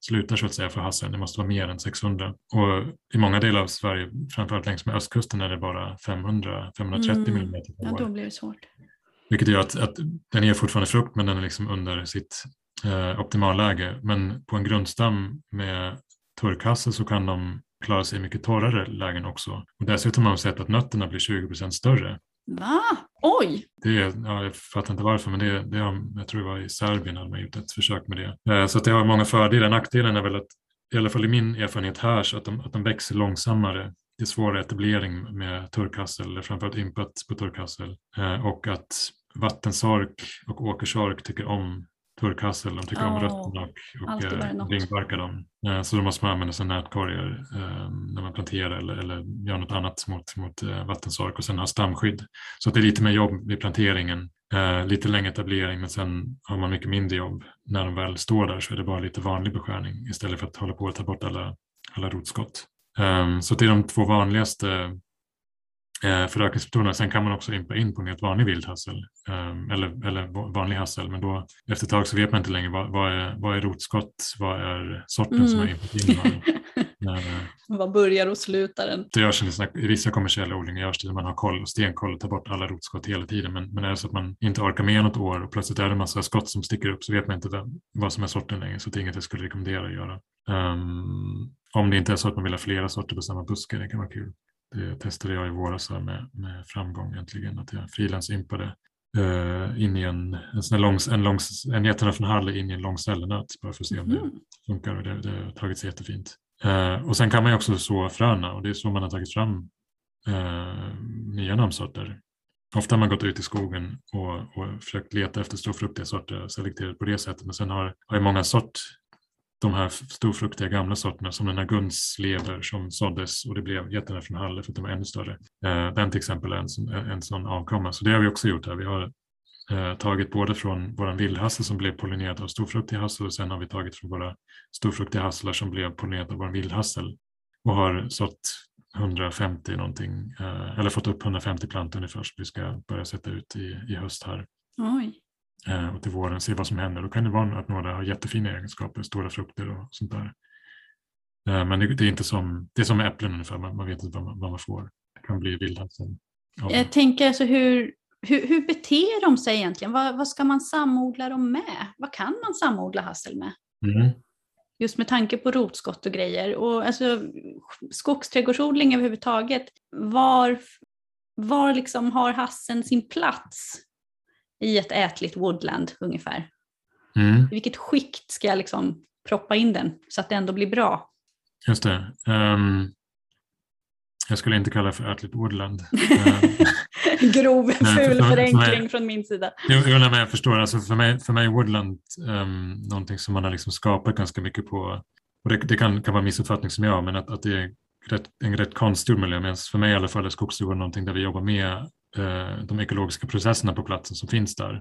slutar, så att säga, för hasseln. Det måste vara mer än 600. Och i många delar av Sverige, framförallt längs med östkusten, är det bara 500-530 mm per år. Ja, då blir det svårt. Vilket gör att den ger fortfarande frukt, men den är liksom under sitt optimalläge. Men på en grundstam med turkhassel så kan de klara sig i mycket torrare lägen också. Och dessutom har man sett att nötterna blir 20% större. Va? Oj! Jag fattar inte varför, men jag tror det var i Serbien hade man gjort ett försök med det. Så att det har många fördelar. Nackdelen är väl att, i alla fall i min erfarenhet här, så att de växer långsammare. Det är svårare etablering med turkhassel, framförallt ympat på turkhassel. Och att vattensark och åkersark tycker om turkhassel, de tycker om rötterna och ringbarkar dem. Så då måste man använda sina nätkorgar när man planterar eller gör något annat mot vattensark, och sen ha stamskydd. Så att det är lite mer jobb vid planteringen, lite längre etablering, men sen har man mycket mindre jobb. När de väl står där så är det bara lite vanlig beskärning istället för att hålla på och ta bort alla rotskott. Så det är de två vanligaste förökningsmetoderna. Sen kan man också ympa in på en helt vanlig vildhassel eller vanlig hassel, men då efter ett tag så vet man inte längre vad är rotskott, vad är sorten som är ympat in. Vad börjar och slutar den? Det görs i vissa kommersiella odlingar görs det när man har koll och stenkoll och tar bort alla rotskott hela tiden, men är det så att man inte orkar med något år och plötsligt är det en massa skott som sticker upp, så vet man inte vad som är sorten längre, så det är inget jag skulle rekommendera att göra. Om det inte är så att man vill ha flera sorter på samma buske, det kan vara kul. Det testade jag i våras med framgång egentligen, att jag frilansympade in i en Jättena från Halle in i en lång cellenöt, bara för att se om det funkar, och det har tagit sig jättefint. Och sen kan man ju också så fröna, och det är så man har tagit fram nya namnsorter. Ofta har man gått ut i skogen och försökt leta efter storfruktiga sorter, selekterat på det sättet, men sen har ju många sorter, de här storfruktiga gamla sorterna, som den här Gunsleber som såddes och det blev Jättena från Halle för att de var ännu större. Den till exempel är en sån avkomma. Så det har vi också gjort här. Vi har tagit både från våran vildhassel som blev pollinerad av storfruktig hassel, och sen har vi tagit från våra storfruktiga hasslar som blev pollinerad av vår vildhassel, och har sått 150 någonting, eller fått upp 150 plantor ungefär som vi ska börja sätta ut i höst här. Oj. Och till våren se vad som händer. Då kan det vara att några har jättefina egenskaper, stora frukter och sånt där. Men det är inte som, det är som med äpplen ungefär, man vet inte vad man får. Det kan bli vildhassel. Ja. Jag tänker alltså, hur beter de sig egentligen? Vad ska man samodla dem med? Vad kan man samodla hassel med? Mm. Just med tanke på rotskott och grejer. Och alltså, skogsträdgårdsodling överhuvudtaget. Var liksom har hasseln sin plats i ett ätligt woodland ungefär? I vilket skikt ska jag liksom proppa in den så att det ändå blir bra? Just det. Jag skulle inte kalla det för ätligt woodland. Grov, ful förenkling från min sida. Jo, men jag förstår. Alltså för mig är woodland någonting som man har liksom skapat ganska mycket på. Och det kan vara en missuppfattning som jag har, men att det är en rätt konstgjord miljö. Men för mig i alla fall är skogsträdgården någonting där vi jobbar med de ekologiska processerna på platsen som finns där.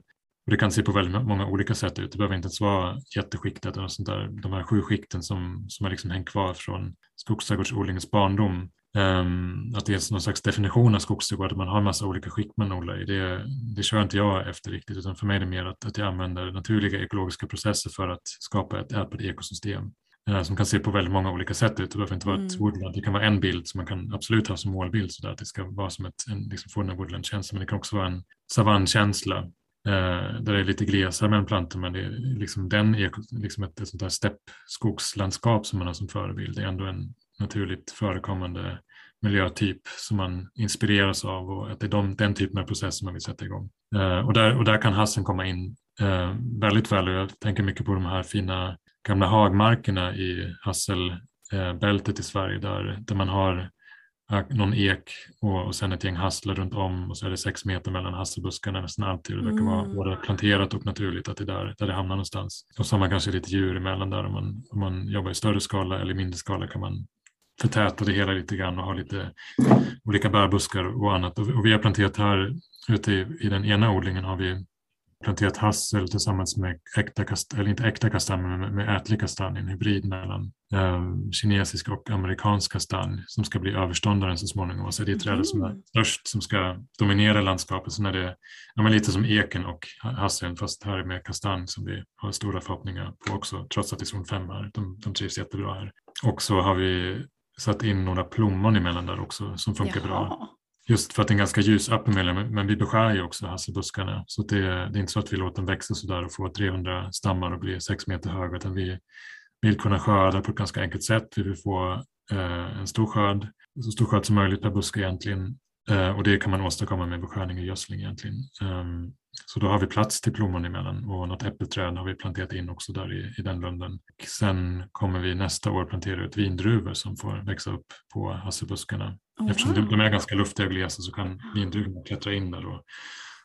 Och det kan se på väldigt många olika sätt ut. Det behöver inte ens vara jätteskiktat eller sånt där. De här 7 skikten som har liksom hängt kvar från skogsträdgårdsodlingens barndom. Att det är någon slags definition av skogsträdgård, att man har en massa olika skikt man odlar i. Det kör inte jag efter riktigt, utan för mig är det mer att jag använder naturliga ekologiska processer för att skapa ett ätbart ekosystem. Som kan se på väldigt många olika sätt ut. Det behöver inte vara ett woodland. Det kan vara en bild som man kan absolut ha som målbild, så där, att det ska vara som liksom få en woodland-känsla. Men det kan också vara en savannkänsla där det är lite glesare med en planta, men det är liksom ett sånt där steppskogslandskap som man har som förebild. Det är ändå en naturligt förekommande miljötyp som man inspireras av, och att det är den typen av processer man vill sätta igång. Och där kan hasseln komma in väldigt väl. Jag tänker mycket på de här fina gamla hagmarkerna i hasselbältet i Sverige där man har någon ek och sen ett gäng hasslar runt om, och så är det 6 meter mellan hasselbuskarna nästan alltid. Det verkar vara både planterat och naturligt att det är där det hamnar någonstans. Och så har man kanske lite djur emellan där, om man jobbar i större skala eller mindre skala kan man förtäta det hela lite grann och ha lite olika bärbuskar och annat. Och vi har planterat här ute i den ena odlingen har vi planterat hassel tillsammans med ätlig kastanj, en hybrid mellan kinesisk och amerikansk kastanj som ska bli överståndaren så småningom. Så det är trädet som är störst som ska dominera landskapet. Så när det är lite som eken och hasseln, fast här med kastanj som vi har stora förhoppningar på också, trots att det är zon 5 här. De trivs jättebra här. Och så har vi satt in några plommon emellan där också som funkar bra. Just för att den är ganska ljus apelmiljö, men vi beskär ju också hasselbuskarna. Så det är inte så att vi låter den växa sådär och få 300 stammar och bli 6 meter hög. Utan vi vill kunna skörda på ett ganska enkelt sätt. Vi vill få en stor skörd, så stor skörd som möjligt per buske egentligen. Och det kan man åstadkomma med beskärning och gödsling egentligen. Så då har vi plats till plommon emellan, och något äppelträd har vi planterat in också där i den lunden. Och sen kommer vi nästa år plantera ut vindruvor som får växa upp på hasselbuskarna. Eftersom de är ganska luftiga och glesa så kan vindruvorna klättra in där, och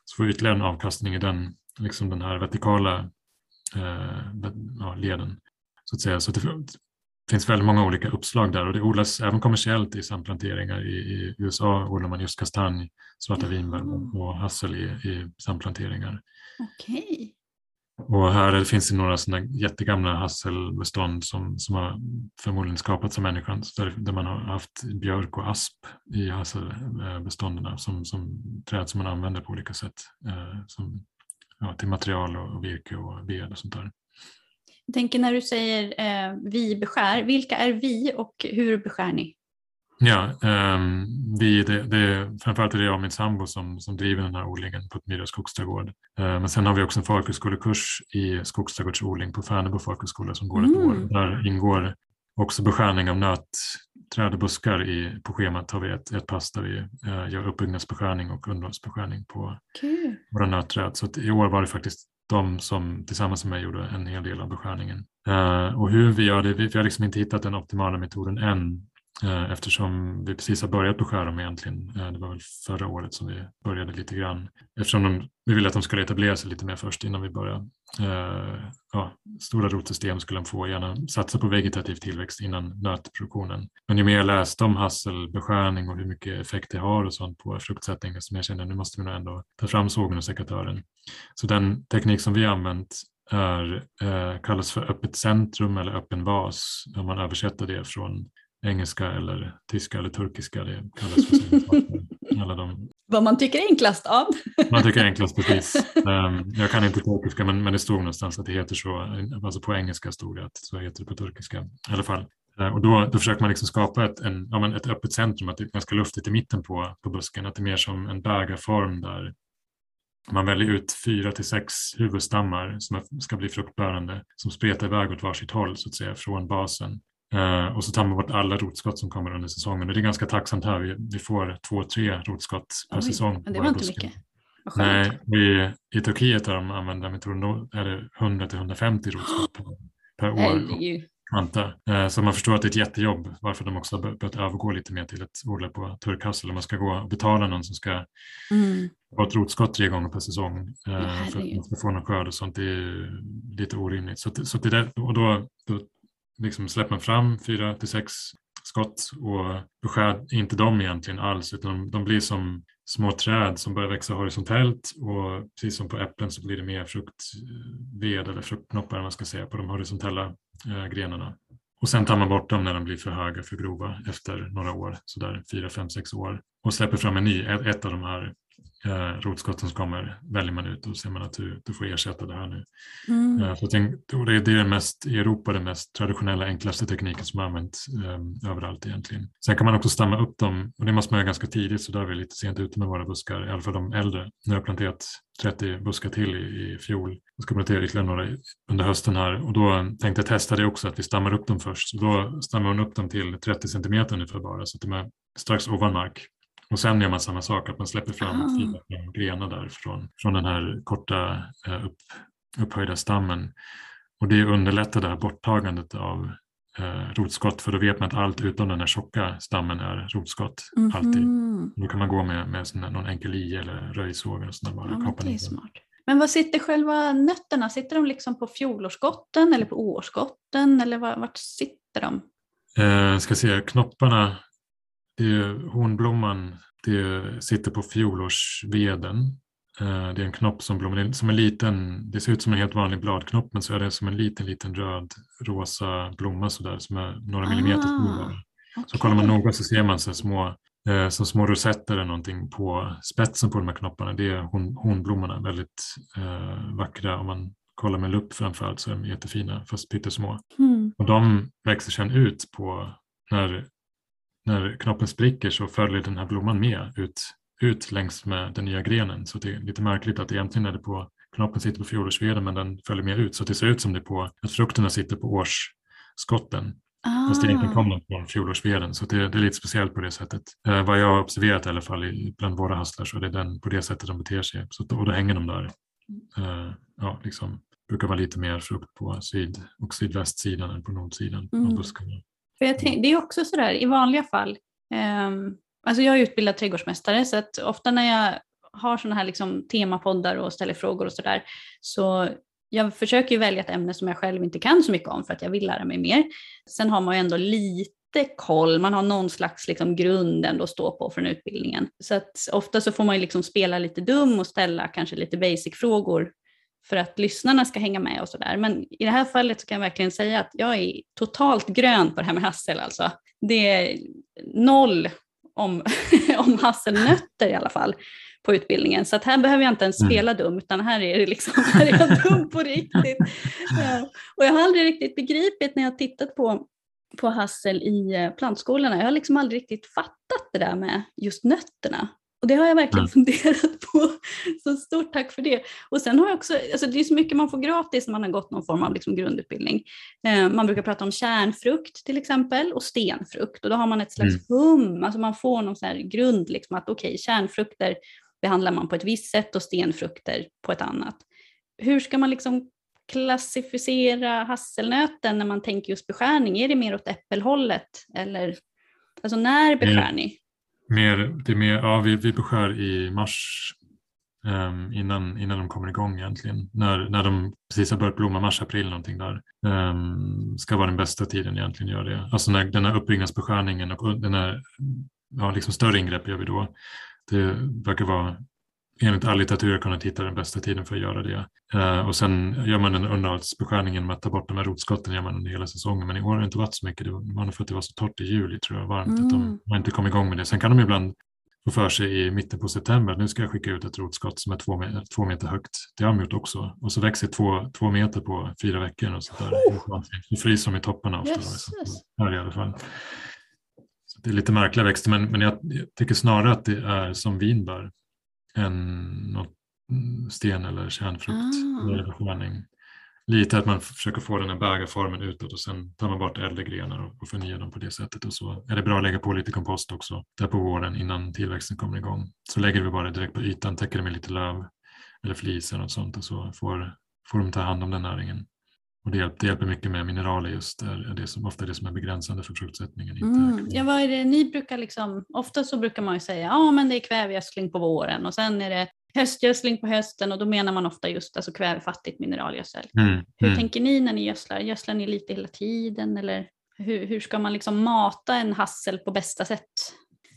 så får vi ytterligare en avkastning i den här vertikala leden så att säga. Så det finns väldigt många olika uppslag där, och det odlas även kommersiellt i samplanteringar. I USA odlar man just kastanj, svarta vinbär och hassel i samplanteringar. Okej. Och här finns det några sådana jättegamla hasselbestånd som har förmodligen skapats av människan, där man har haft björk och asp i hasselbestånden som träd som man använder på olika sätt till material och virke och ved och sånt där. Jag tänker när du säger vi beskär, vilka är vi och hur beskär ni? Ja, framförallt är det jag och min sambo som driver den här odlingen på Puttmyra Skogsträdgård. Men sen har vi också en folkhögskolekurs i skogsträdgårdsodling på Färnebo folkhögskola som går ett år. Där ingår också beskärning av nötträd och buskar på schemat. Har vi ett pass där vi gör uppbyggnadsbeskärning och underhållsbeskärning på våra nötträd. Så att i år var det faktiskt de som tillsammans med mig gjorde en hel del av beskärningen. Och hur vi gör det, vi har liksom inte hittat den optimala metoden än. Eftersom vi precis har börjat beskära dem egentligen. Det var väl förra året som vi började lite grann. Eftersom vi ville att de skulle etablera sig lite mer först innan vi började. Stora rotsystem skulle de få, gärna satsa på vegetativ tillväxt innan nötproduktionen. Men ju mer jag läste om hasselbeskärning och hur mycket effekt det har och sånt på fruktsättning, som jag kände nu måste vi nog ändå ta fram sågen och sekatören. Så den teknik som vi har använt kallas för öppet centrum eller öppen vas. Om man översätter det från engelska eller tyska eller turkiska, det kallas för alla de. Vad man tycker är enklast av. Man tycker enklast, precis. Jag kan inte turkiska, men det stod någonstans att det heter så. Alltså på engelska stod det att så heter det på turkiska i alla fall. Och då försöker man liksom skapa ett öppet centrum, att det är ganska luftigt i mitten på busken. Att det är mer som en bägarform där man väljer ut 4 till 6 huvudstammar som ska bli fruktbärande, som spretar iväg åt varsitt håll så att säga från basen. Och så tar man bort alla rotskott som kommer under säsongen. Och det är ganska tacksamt här. Vi får 2-3 rotskott per säsong. Det var inte busken. Mycket. Nej, i Turkiet där de använder metoden, då är det 100-150 rotskott per år. Så man förstår att det är ett jättejobb, varför de också har börjat övergå lite mer till att odla på Turkassel. Man ska gå och betala någon som ska ha ett rotskott 3 gånger per säsong för att man ska få någon skörd och sånt. Det är lite orimligt. Så det där, och då liksom släpper man fram 4 till 6 skott och beskär inte dem egentligen alls, utan de blir som små träd som börjar växa horisontellt, och precis som på äpplen så blir det mer fruktved eller fruktknoppar man ska säga på de horisontella grenarna. Och sen tar man bort dem när de blir för höga, för grova efter några år, sådär 4, 5, 6 år, och släpper fram en ny. Ett av de här rotskotten som kommer väljer man ut och ser man att du får ersätta det här nu. Så jag tänkte, det är i Europa den mest traditionella, enklaste tekniken som används överallt egentligen. Sen kan man också stamma upp dem, och det måste man göra ganska tidigt, så där är vi lite sent ute med våra buskar, i alla fall de äldre. Nu har jag planterat 30 buskar till i fjol. Jag ska plantera ytterligare några under hösten här, och då tänkte jag testa det också, att vi stammar upp dem först. Så då stammar man upp dem till 30 centimeter ungefär bara, så att de är strax ovan mark. Och sen gör man samma sak, att man släpper fram fina grenar där från den här korta upphöjda stammen. Och det underlättar det här borttagandet av rotskott, för då vet man att allt utom den här tjocka stammen är rotskott alltid. Då kan man gå med såna, någon enkel i eller röjsåg och sådär, bara kapa ner. Smart. Men vad sitter själva nötterna? Sitter de liksom på fjolårsskotten eller på årsskotten eller vart sitter de? Ska se, knopparna, det är hornblomman, det sitter på fjolårsveden. Det är en knopp som blommar, som en liten, det ser ut som en helt vanlig bladknopp, men så är det som en liten röd rosa blomma sådär, som är några millimeter stor. Okay. Så kollar man noga så ser man så små, som små rosetter eller någonting på spetsen på de här knopparna. Det är hornblommorna, väldigt vackra. Om man kollar med lupp framförallt så är de jättefina, fast pyttesmå. Och de växer sedan ut på, när knoppen spricker så följer den här blomman med ut längs med den nya grenen. Så det är lite märkligt att egentligen är det på knoppen sitter på fjolårsveden, men den följer med ut. Så det ser ut som det på att frukterna sitter på årsskotten. Fast det inte kommer från fjolårsveden. Så det är lite speciellt på det sättet. Vad jag har observerat i alla fall bland våra hastlar, så är det på det sättet de beter sig. Så, och då hänger de där. Ja, liksom, brukar vara lite mer frukt på syd- och sydvästsidan än på nordsidan av buskarna. För jag tänkte, det är också sådär, i vanliga fall... Alltså jag är utbildad trädgårdsmästare, så att ofta när jag har sådana här liksom temapoddar och ställer frågor och sådär, så jag försöker ju välja ett ämne som jag själv inte kan så mycket om för att jag vill lära mig mer. Sen har man ju ändå lite koll, man har någon slags liksom grund ändå att stå på från utbildningen. Så att ofta så får man ju liksom spela lite dum och ställa kanske lite basic-frågor för att lyssnarna ska hänga med och sådär. Men i det här fallet så kan jag verkligen säga att jag är totalt grön på det här med hassel alltså. Det är noll om hasselnötter i alla fall på utbildningen. Så att här behöver jag inte ens spela dum, utan här är det liksom, här är jag dum på riktigt. Ja. Och jag har aldrig riktigt begripit när jag tittat på hassel i plantskolorna. Jag har liksom aldrig riktigt fattat det där med just nötterna. Och det har jag verkligen funderat på. Så stort tack för det. Och sen har jag också, alltså det är så mycket man får gratis när man har gått någon form av liksom grundutbildning. Man brukar prata om kärnfrukt till exempel och stenfrukt. Och då har man ett slags hum, alltså man får någon sån här grund liksom att okej, kärnfrukter behandlar man på ett visst sätt och stenfrukter på ett annat. Hur ska man liksom klassificera hasselnöten när man tänker just beskärning? Är det mer åt äppelhållet? Eller, alltså när beskär ni? Vi beskär i mars innan de kommer igång egentligen. När de precis har börjat blomma, mars-april någonting där, ska vara den bästa tiden egentligen gör det. Alltså när den här uppbyggnadsbeskärningen och den här liksom större ingrepp gör vi då. Det verkar vara, enligt all litteratur kan man hitta den bästa tiden för att göra det. Och sen gör man den underhållsbeskärningen med att ta bort de här rotskotten, gör man under hela säsongen. Men i år har det inte varit så mycket, det var för att det var så torrt i juli tror jag, varmt, att de inte kom igång med det. Sen kan de ibland få för sig i mitten på september, nu ska jag skicka ut ett rotskott som är 2 meter högt. Det har de gjort också. Och så växer 2 meter på 4 veckor och sådär. Det fryser de i topparna ofta. Yes. Här i alla fall. Så det är lite märkliga växter, men jag tycker snarare att det är som vinbär. En något sten eller kärnfrukt eller beskärning. Lite att man försöker få den här bägarformen utåt och sen tar man bort äldre grenar och förnyar dem på det sättet. Och så är det bra att lägga på lite kompost också där på våren innan tillväxten kommer igång. Så lägger vi bara direkt på ytan, täcker det med lite löv eller flis eller något sånt, och så får de ta hand om den näringen. Och det hjälper mycket med mineraler, just det som ofta är det som är begränsande för fruktsättningen. Ja, vad är det ni brukar liksom, ofta så brukar man ju säga, men det är kvävegödsling på våren och sen är det höstgödsling på hösten, och då menar man ofta just alltså kvävefattigt mineralgödsel. Hur tänker ni när ni gödslar? Gödslar ni lite hela tiden, eller hur ska man liksom mata en hassel på bästa sätt?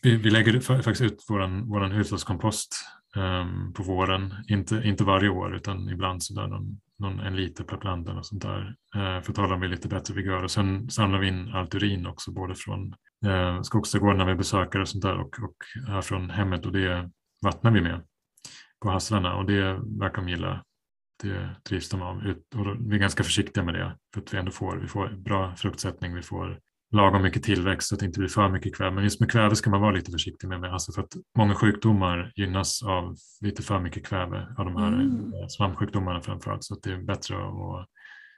Vi lägger faktiskt ut våran hushållskompost på våren, inte varje år utan ibland sådär en liter per planta och sånt där, för att hålla dem lite bättre vigör. Och sen samlar vi in allt urin också, både från skogsträdgårdarna vi besöker och sånt där, och här från hemmet, och det vattnar vi med på hasslarna, och det verkar de gilla. Det trivs de av, och vi är ganska försiktiga med det för att vi ändå får bra fruktsättning, vi får lagom mycket tillväxt så att det inte blir för mycket kväve. Men just med kväve ska man vara lite försiktig med, alltså för att många sjukdomar gynnas av lite för mycket kväve, av de här svampsjukdomarna framförallt. Så att det är bättre att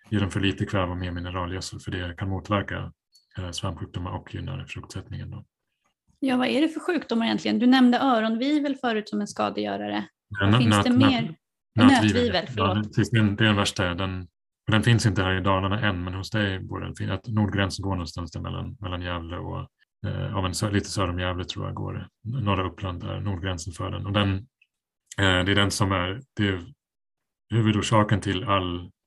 ge dem för lite kväve och mer mineralgödsel, för det kan motverka svampsjukdomar och gynnar fruktsättningen då. Ja, vad är det för sjukdomar egentligen? Du nämnde öronvivel förut som en skadegörare. Finns det mer? Nötvivel, förlåt. Ja, det är den värsta. Den Den finns inte här i Dalarna än, men hos dig borde den finnas. Nordgränsen går någonstans där mellan Gävle och lite söder om Gävle tror jag går det. Norra Uppland är nordgränsen för den. Och den, det är den som är, det är huvudorsaken till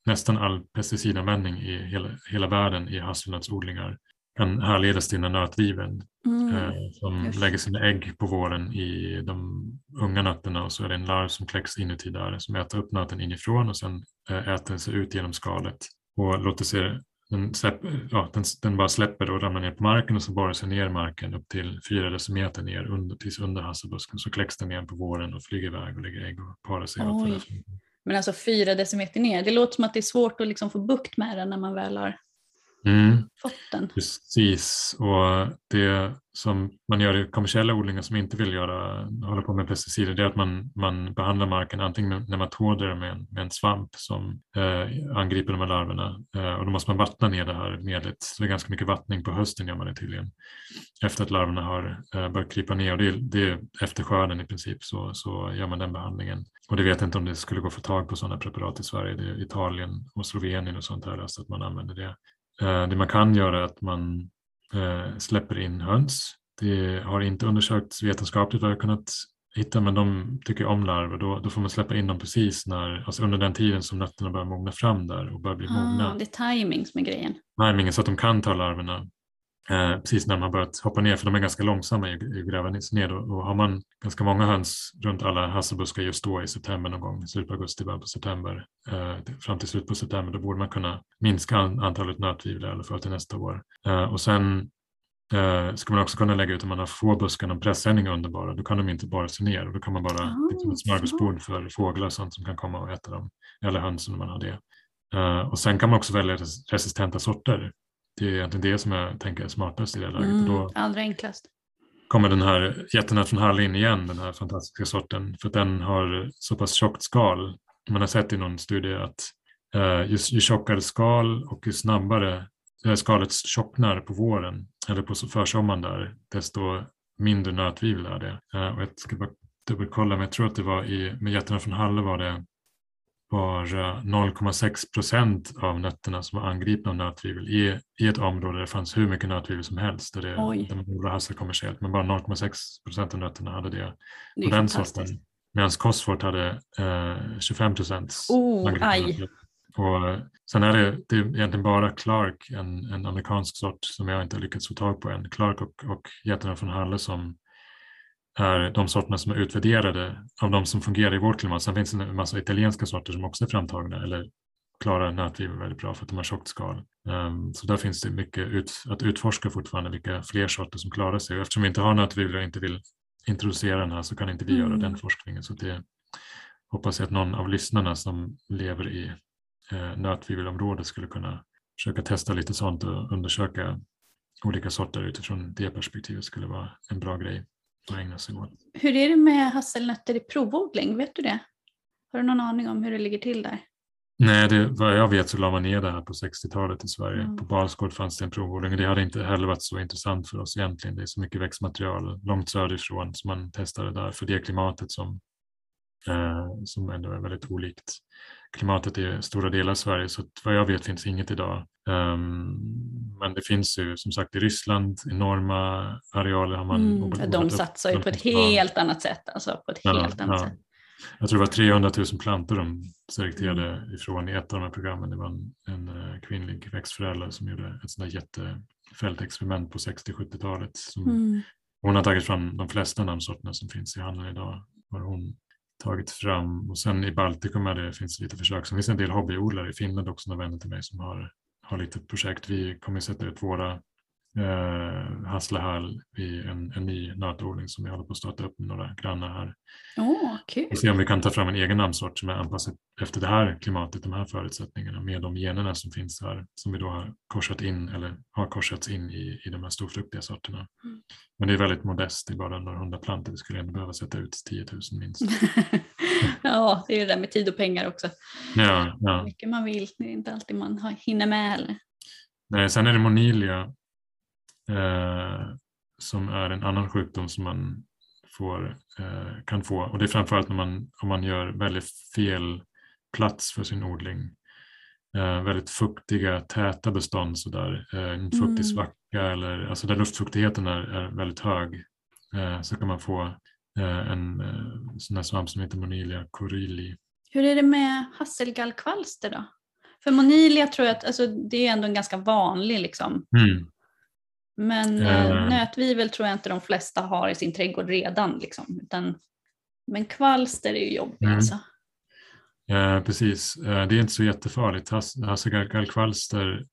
nästan all pesticidanvändning i hela världen i hasselnötsodlingar. Den härledes till den nötviven som lägger sina ägg på våren i de unga nötterna, och så är det en larv som kläcks inuti där som äter upp nöten inifrån och sen äter sig ut genom skalet och låter sig, den bara släpper och ramlar ner på marken och så borrar sig ner marken upp till 4 decimeter ner tills under hasselbusken, så kläcks den igen på våren och flyger iväg och lägger ägg och parar sig. Men alltså 4 decimeter ner, det låter som att det är svårt att liksom få bukt med den när man väl har fått den. Precis, och det som man gör i kommersiella odlingar som inte vill hålla på med pesticider, det är att man behandlar marken antingen med nematoder med en svamp som angriper de här larverna, och då måste man vattna ner det här medlet. Så det är ganska mycket vattning på hösten gör man det tydligen, efter att larverna har börjat krypa ner, och det är efter skörden i princip så gör man den behandlingen. Och det vet inte om det skulle gå för tag på sådana preparat i Sverige, det är Italien och Slovenien och sånt här, så att man använder det. Det man kan göra är att man släpper in höns. Det har inte undersökts vetenskapligt vad jag kunnat hitta, men de tycker om larver. Då får man släppa in dem precis under den tiden som nötterna börjar mogna fram där och börjar bli mogna. Det är timing som är grejen. Timingen, så att de kan ta larverna precis när de har börjat hoppa ner, för de är ganska långsamma i att gräva ner. Och har man ganska många höns runt alla hasselbuskar just då i september någon gång, slut på augusti, början på september, fram till slut på september, då borde man kunna minska antalet nötvivel eller för till nästa år. Och sen ska man också kunna lägga ut, om man har få buskar, någon pressändning under bara, då kan de inte bara se ner, och då kan man bara liksom ett smörgåsbord för fåglar och sånt som kan komma och äta dem, eller hönsen om man har det. Och sen kan man också välja resistenta sorter. Det är egentligen det som jag tänker är smartast i det läget. Då allra enklast. Kommer den här jättena från Halle in igen, den här fantastiska sorten, för att den har så pass tjockt skal. Man har sett i någon studie att ju tjockare skal och ju snabbare skalet tjocknar på våren eller på försommaren där, desto mindre nötvivel är det. Och jag ska bara dubbelkolla, men jag tror att det var med jättena från Halle var det bara 0,6% av nötterna som var angripna av nötvivel i ett område där det fanns hur mycket nötvivel som helst där man borde hassa kommersiellt, men bara 0,6% av nötterna hade det på den sorten, medan Cosford hade 25%. Och sen är det är egentligen bara Clark, en amerikansk sort som jag inte har lyckats få tag på än, Clark och jätterna från Halle, som är de sorterna som är utvärderade av de som fungerar i vårt klimat. Sen finns det en massa italienska sorter som också är framtagna eller klarar nötvivel väldigt bra för att de har tjockt skal. Så där finns det mycket att utforska fortfarande, vilka fler sorter som klarar sig. Och eftersom vi inte har nötvivel och inte vill introducera den här, så kan inte vi göra den forskningen. Så det hoppas jag att någon av lyssnarna som lever i nötvivelområdet skulle kunna försöka testa lite sånt och undersöka olika sorter utifrån det perspektivet. Skulle vara en bra grej. Hur är det med hasselnötter i provodling? Vet du det? Har du någon aning om hur det ligger till där? Nej, vad jag vet så la man ner det här på 60-talet i Sverige. På Balsgård fanns det en provodling, och det hade inte heller varit så intressant för oss egentligen. Det är så mycket växtmaterial långt söderifrån som man testade där för det klimatet som ändå är väldigt olikt klimatet i stora delar av Sverige, så vad jag vet finns inget idag. Men det finns ju som sagt i Ryssland enorma arealer. Har man de satsar ju på ett helt annat sätt. Alltså på ett helt annat sätt. Jag tror det var 300 000 plantor de selekterade ifrån i ett av de här programmen. Det var en kvinnlig växtförälder som gjorde ett sådant där jättefältexperiment på 60-70-talet. Hon har tagit fram de flesta namnsorterna som finns i handeln idag. Var hon tagit fram, och sen i Baltikum finns lite försök. Sen finns en del hobbyodlare i Finland också, några vänner till mig som har lite projekt. Vi kommer sätta ut våra hasslehall i en ny nötodling som vi håller på att starta upp med några grannar här. Cool. Och se om vi kan ta fram en egen namnsort som är anpassad efter det här klimatet, de här förutsättningarna med de generna som finns här, som vi då har korsats in i de här storfruktiga sorterna. Men det är väldigt modest, det är bara några 100 plantor. Vi skulle ändå behöva sätta ut 10 000 minst. Ja, det är det där med tid och pengar också. Ja. Hur mycket man vill, det är inte alltid man hinner med heller. Nej, sen är det Monilia som är en annan sjukdom som man kan få, och det är framförallt om man gör väldigt fel plats för sin odling. väldigt fuktiga, täta bestånd sådär, en fuktig svacka eller, alltså där luftfuktigheten är väldigt hög, så kan man få en sån här svamp som heter Monilia coryli. Hur är det med hasselgallkvalster då? För Monilia tror jag att alltså, det är ändå en ganska vanlig liksom. Mm. Men nötvivel tror jag inte de flesta har i sin trädgård redan liksom, utan, men kvalster är ju jobbigt alltså. Precis, det är inte så jättefarligt. Hasselgallkvalster,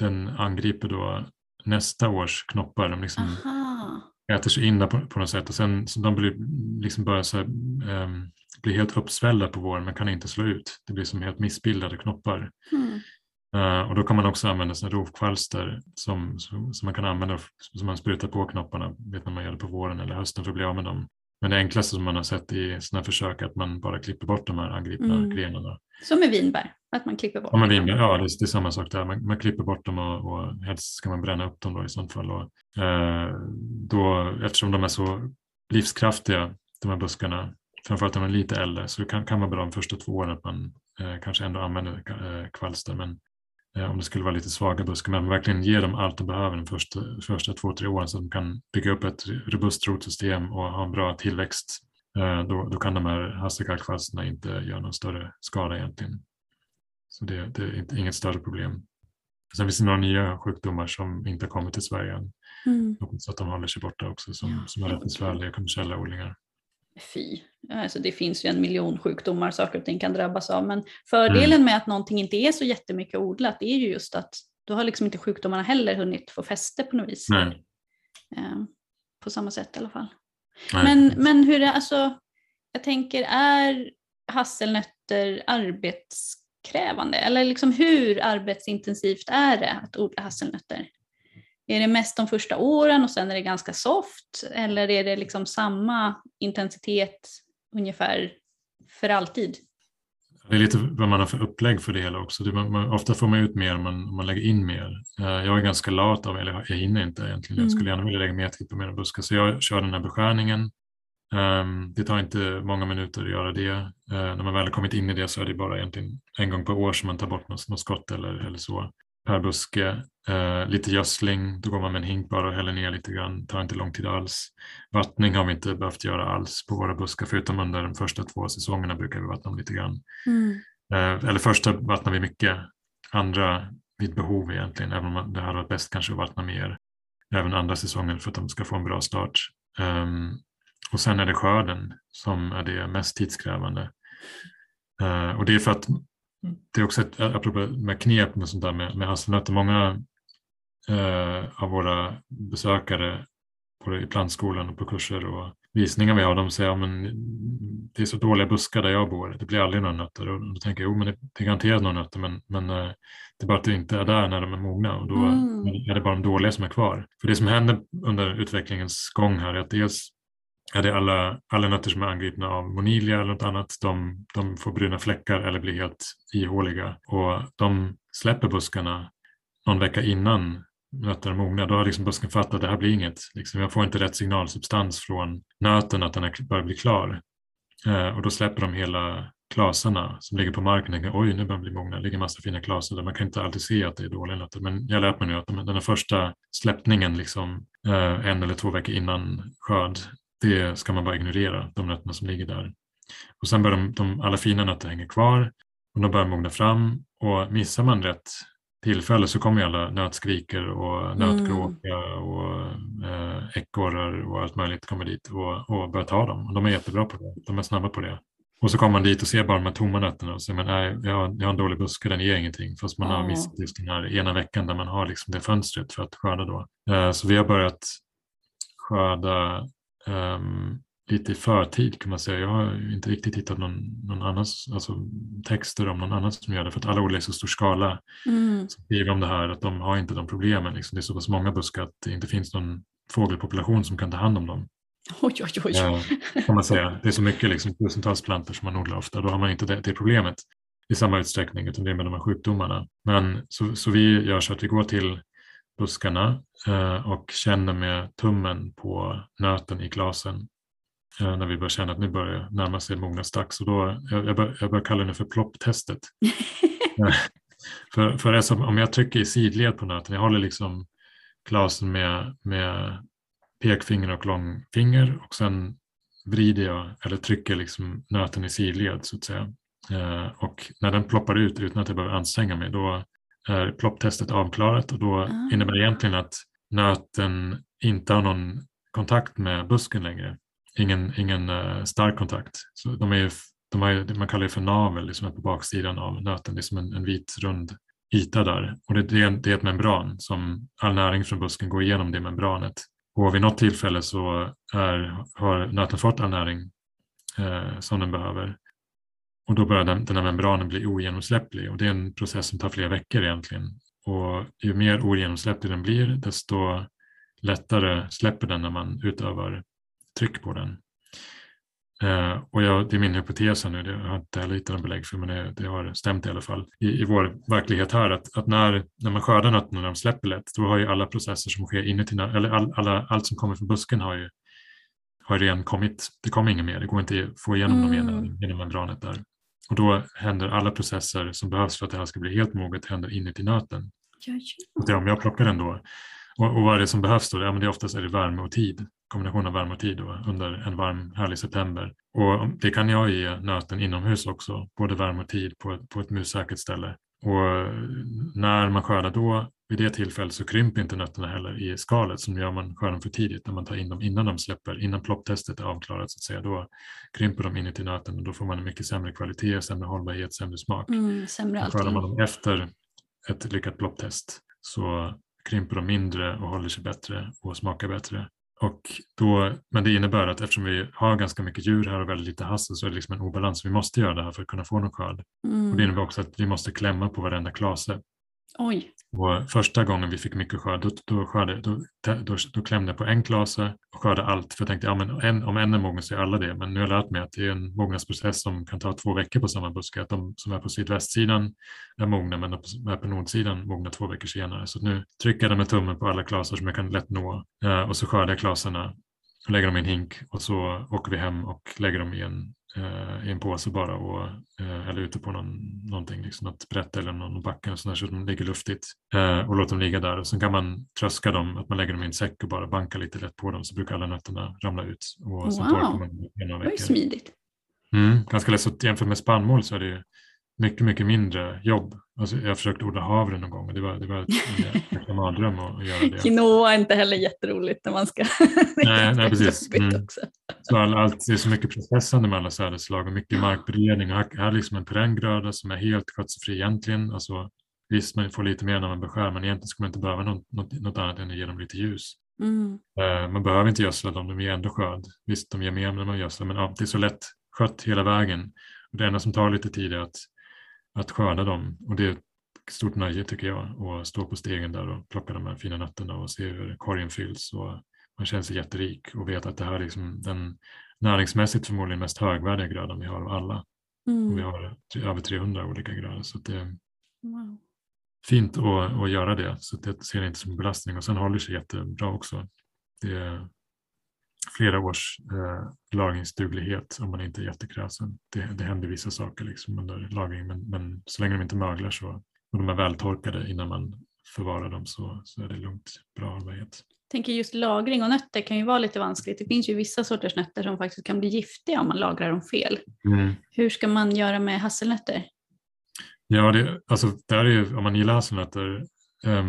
den angriper då nästa års knoppar. De liksom äter sig in på något sätt och sen så de blir liksom bara så här, blir helt uppsvällda på våren men kan inte slå ut. Det blir som helt missbildade knoppar. Mm. Och då kan man också använda sådana rovkvalster som man kan använda som man sprutar på knopparna, vet när man gör det på våren eller hösten för att bli av med dem. Men det enklaste som man har sett i sådana försök är att man bara klipper bort de här angripna grenarna. Som med vinbär, att man klipper bort dem. Ja, det är samma sak där. Man klipper bort dem och helst ska man bränna upp dem då i sådant fall. Och, då, eftersom de är så livskraftiga, de här buskarna, framförallt när man är lite äldre, så det kan vara bra de första 2 åren att man kanske ändå använder kvalster. Men om det skulle vara lite svaga buskar, men verkligen ge dem allt de behöver de första 2-3 åren så att de kan bygga upp ett robust rotsystem och ha en bra tillväxt. Då kan de här hasselgallkvalsterna inte göra någon större skada egentligen. Så det är inget större problem. Sen finns det några nya sjukdomar som inte har kommit till Sverige än. Så att de håller sig borta också som är rätt besvärliga kommersiella odlingar. Fy, alltså det finns ju 1 miljon sjukdomar saker och ting kan drabbas av, men fördelen med att någonting inte är så jättemycket odlat är ju just att du har liksom inte sjukdomarna heller hunnit få fäste på något vis. Nej. På samma sätt i alla fall. Men hur det, alltså jag tänker, är hasselnötter arbetskrävande eller liksom hur arbetsintensivt är det att odla hasselnötter? Är det mest de första åren och sen är det ganska soft? Eller är det liksom samma intensitet ungefär för alltid? Det är lite vad man har för upplägg för det hela också. Ofta får man ut mer om man lägger in mer. Jag är ganska lat av, eller jag hinner inte egentligen. Jag skulle gärna vilja lägga mer tid på mina buskar. Så jag kör den här beskärningen. Det tar inte många minuter att göra det. När man väl har kommit in i det så är det bara egentligen 1 gång per år som man tar bort något skott eller så. Per buske, lite gödsling, då går man med en hink bara och häller ner lite grann, tar inte lång tid alls. Vattning har vi inte behövt göra alls på våra buskar, förutom under de första 2 säsongerna brukar vi vattna om lite grann. Eller första vattnar vi mycket, andra vid behov egentligen, även om det hade varit bäst kanske att vattna mer. Även andra säsongen för att de ska få en bra start. Och sen är det skörden som är det mest tidskrävande. Och det är för att det är också ett apropå med knep med sånt där med hasselnötter. Många av våra besökare både i plantskolan och på kurser och visningar vi har, de säger att det är så dåliga buskar där jag bor. Det blir aldrig några nötter. Och då tänker jag, men det är garanterat några nötter, men det är bara att det inte är där när de är mogna. Och då är det bara de dåliga som är kvar. För det som händer under utvecklingens gång här är att dels är det alla nötter som är angripna av monilia eller något annat, de får bruna fläckar eller blir helt ihåliga. Och de släpper buskarna någon vecka innan nötterna är mogna. Då har liksom busken fattat att det här blir inget. Liksom, jag får inte rätt signalsubstans från nöten att den börjar bli klar. Och då släpper de hela klasarna som ligger på marken och tänker, oj, nu börjar de bli mogna. Det ligger en massa fina klasar där man kan inte alltid se att det är dåliga nötter. Men jag lät mig nu att den här första släppningen liksom, 1 eller 2 veckor innan skörd, det ska man bara ignorera, de nötterna som ligger där. Och sen börjar alla fina nötter hänga kvar och de börjar mogna fram. Och missar man rätt tillfälle så kommer ju alla nötskriker och nötgråka och ekorrar och allt möjligt kommer dit och börjar ta dem. Och de är jättebra på det, de är snabba på det. Och så kommer man dit och ser bara de här tomma nötterna och säger, men nej, jag har en dålig buske, den ger ingenting. Fast man har missat just den här ena veckan där man har liksom det fönstret för att skörda då. Så vi har börjat skörda lite i förtid kan man säga. Jag har inte riktigt hittat någon annans, alltså texter om någon annan som gör det, för att alla odlar i så stor skala som skriver om det här, att de har inte de problemen liksom. Det är så pass många buskar att det inte finns någon fågelpopulation som kan ta hand om dem. Oj. Kan man säga. Det är så mycket liksom, tusentals plantor som man odlar ofta, då har man inte det problemet i samma utsträckning, utan det är med de här sjukdomarna. Men så vi gör så att vi går till buskarna och känner med tummen på nöten i glasen när vi börjar känna att nu börjar närma sig mognadsdags. Och då, jag börjar kalla det för plopptestet. För det som, om jag trycker i sidled på nöten, jag håller liksom klasen med pekfinger och långfinger och sen vrider jag eller trycker liksom nöten i sidled så att säga. Och när den ploppar ut utan att jag behöver anstränga mig, då är plopptestet avklarat, och då innebär det egentligen att nöten inte har någon kontakt med busken längre. Ingen stark kontakt. Så de är ju, man kallar det för navel, liksom på baksidan av nöten. Det är som en vit rund yta där. Och det är ett membran som all näring från busken går igenom det membranet. Och vid något tillfälle så har nöten fått all näring som den behöver. Och då börjar den här membranen bli ogenomsläpplig. Och det är en process som tar flera veckor egentligen. Och ju mer ogenomsläpplig den blir, desto lättare släpper den när man utövar tryck på den. Det är min hypotes nu, det har jag inte heller hittat en belägg för, men det har stämt i alla fall i vår verklighet här, att när man skördar nötterna när de släpper lätt, då har ju alla processer som sker inuti, eller allt som kommer från busken har ju redan kommit, det kommer inget mer, det går inte att få igenom dem genom membranet där. Och då händer alla processer som behövs för att det här ska bli helt moget, händer inuti nöten. Och det är om jag plockar den då. Och vad är det som behövs då? Ja, men det är oftast är det värme och tid. Kombination av värme och tid då, under en varm, härlig september. Och det kan jag ge nöten inomhus också. Både värme och tid på ett mussäkert ställe. Och när man skördar då, vid det tillfället, så krymper inte nötterna heller i skalet. Som gör man skördar för tidigt, när man tar in dem innan de släpper. Innan plopptestet är avklarat så att säga. Då krymper de inuti nöten och då får man en mycket sämre kvalitet, sämre hållbarhet, sämre smak. Sämre allting. Skördar man dem efter ett lyckat plopptest så krymper de mindre och håller sig bättre och smakar bättre. Och då, men det innebär att eftersom vi har ganska mycket djur här och väldigt lite hassel, så är det liksom en obalans. Vi måste göra det här för att kunna få någon skörd. Och det innebär också att vi måste klämma på varenda klase. Oj. Och första gången vi fick mycket skörd, då klämde jag på en klase och skörde allt. För jag tänkte, ja, men om en är mogen så är alla det. Men nu har jag lärt mig att det är en mognadsprocess som kan ta 2 veckor på samma buske. Att de som är på sydvästsidan är mogna, men de som är på nordsidan mognar 2 veckor senare. Så nu trycker jag med tummen på alla klasar som jag kan lätt nå. Och så skördar jag klasarna och lägger dem i en hink. Och så åker vi hem och lägger dem i en påse bara, eller ute på någonting, liksom något brett eller någon backe och sådär, så att de ligger luftigt och låter dem ligga där. Och sen kan man tröska dem, att man lägger dem i en säck och bara bankar lite lätt på dem, så brukar alla nötterna ramla ut. Och wow, sen torkar man en av veckan. Det var ju smidigt. Ganska lätt. Så jämfört med spannmål så är det ju mycket, mycket mindre jobb. Alltså, jag försökte odla havre någon gång och det var en mardröm att göra det. Quinoa är inte heller jätteroligt när man ska... nej, precis. Också. Så det är så mycket processande med alla sädesslag och mycket markberedning. Och här är liksom en perränggröda som är helt skötselfri egentligen. Alltså, visst, man får lite mer när man beskär, men egentligen ska man inte behöva något annat än att ge dem lite ljus. Man behöver inte gödsla dem, de är ändå skörd. Visst, de ger mer när man gödslar, men det är så lätt skött hela vägen. Och det enda som tar lite tid är att skörda dem, och det är ett stort nöje tycker jag, att stå på stegen där och plocka de här fina nötterna och se hur korgen fylls, och man känner sig jätterik och vet att det här är liksom den näringsmässigt förmodligen mest högvärdiga grödan vi har av alla. Och vi har över 300 olika grödor, så det är fint att göra det, så det ser inte som en belastning, och sen håller sig jättebra också. Det är flera års lagringsduglighet om man inte är jättekräsen. Det händer vissa saker liksom under lagring, men så länge de inte möglar så, och de är vältorkade innan man förvarar dem, så är det lugnt, bra hållbarhet. Jag tänker just lagring och nötter kan ju vara lite vanskligt. Det finns ju vissa sorters nötter som faktiskt kan bli giftiga om man lagrar dem fel. Hur ska man göra med hasselnötter? Ja, där är ju, om man gillar hasselnötter,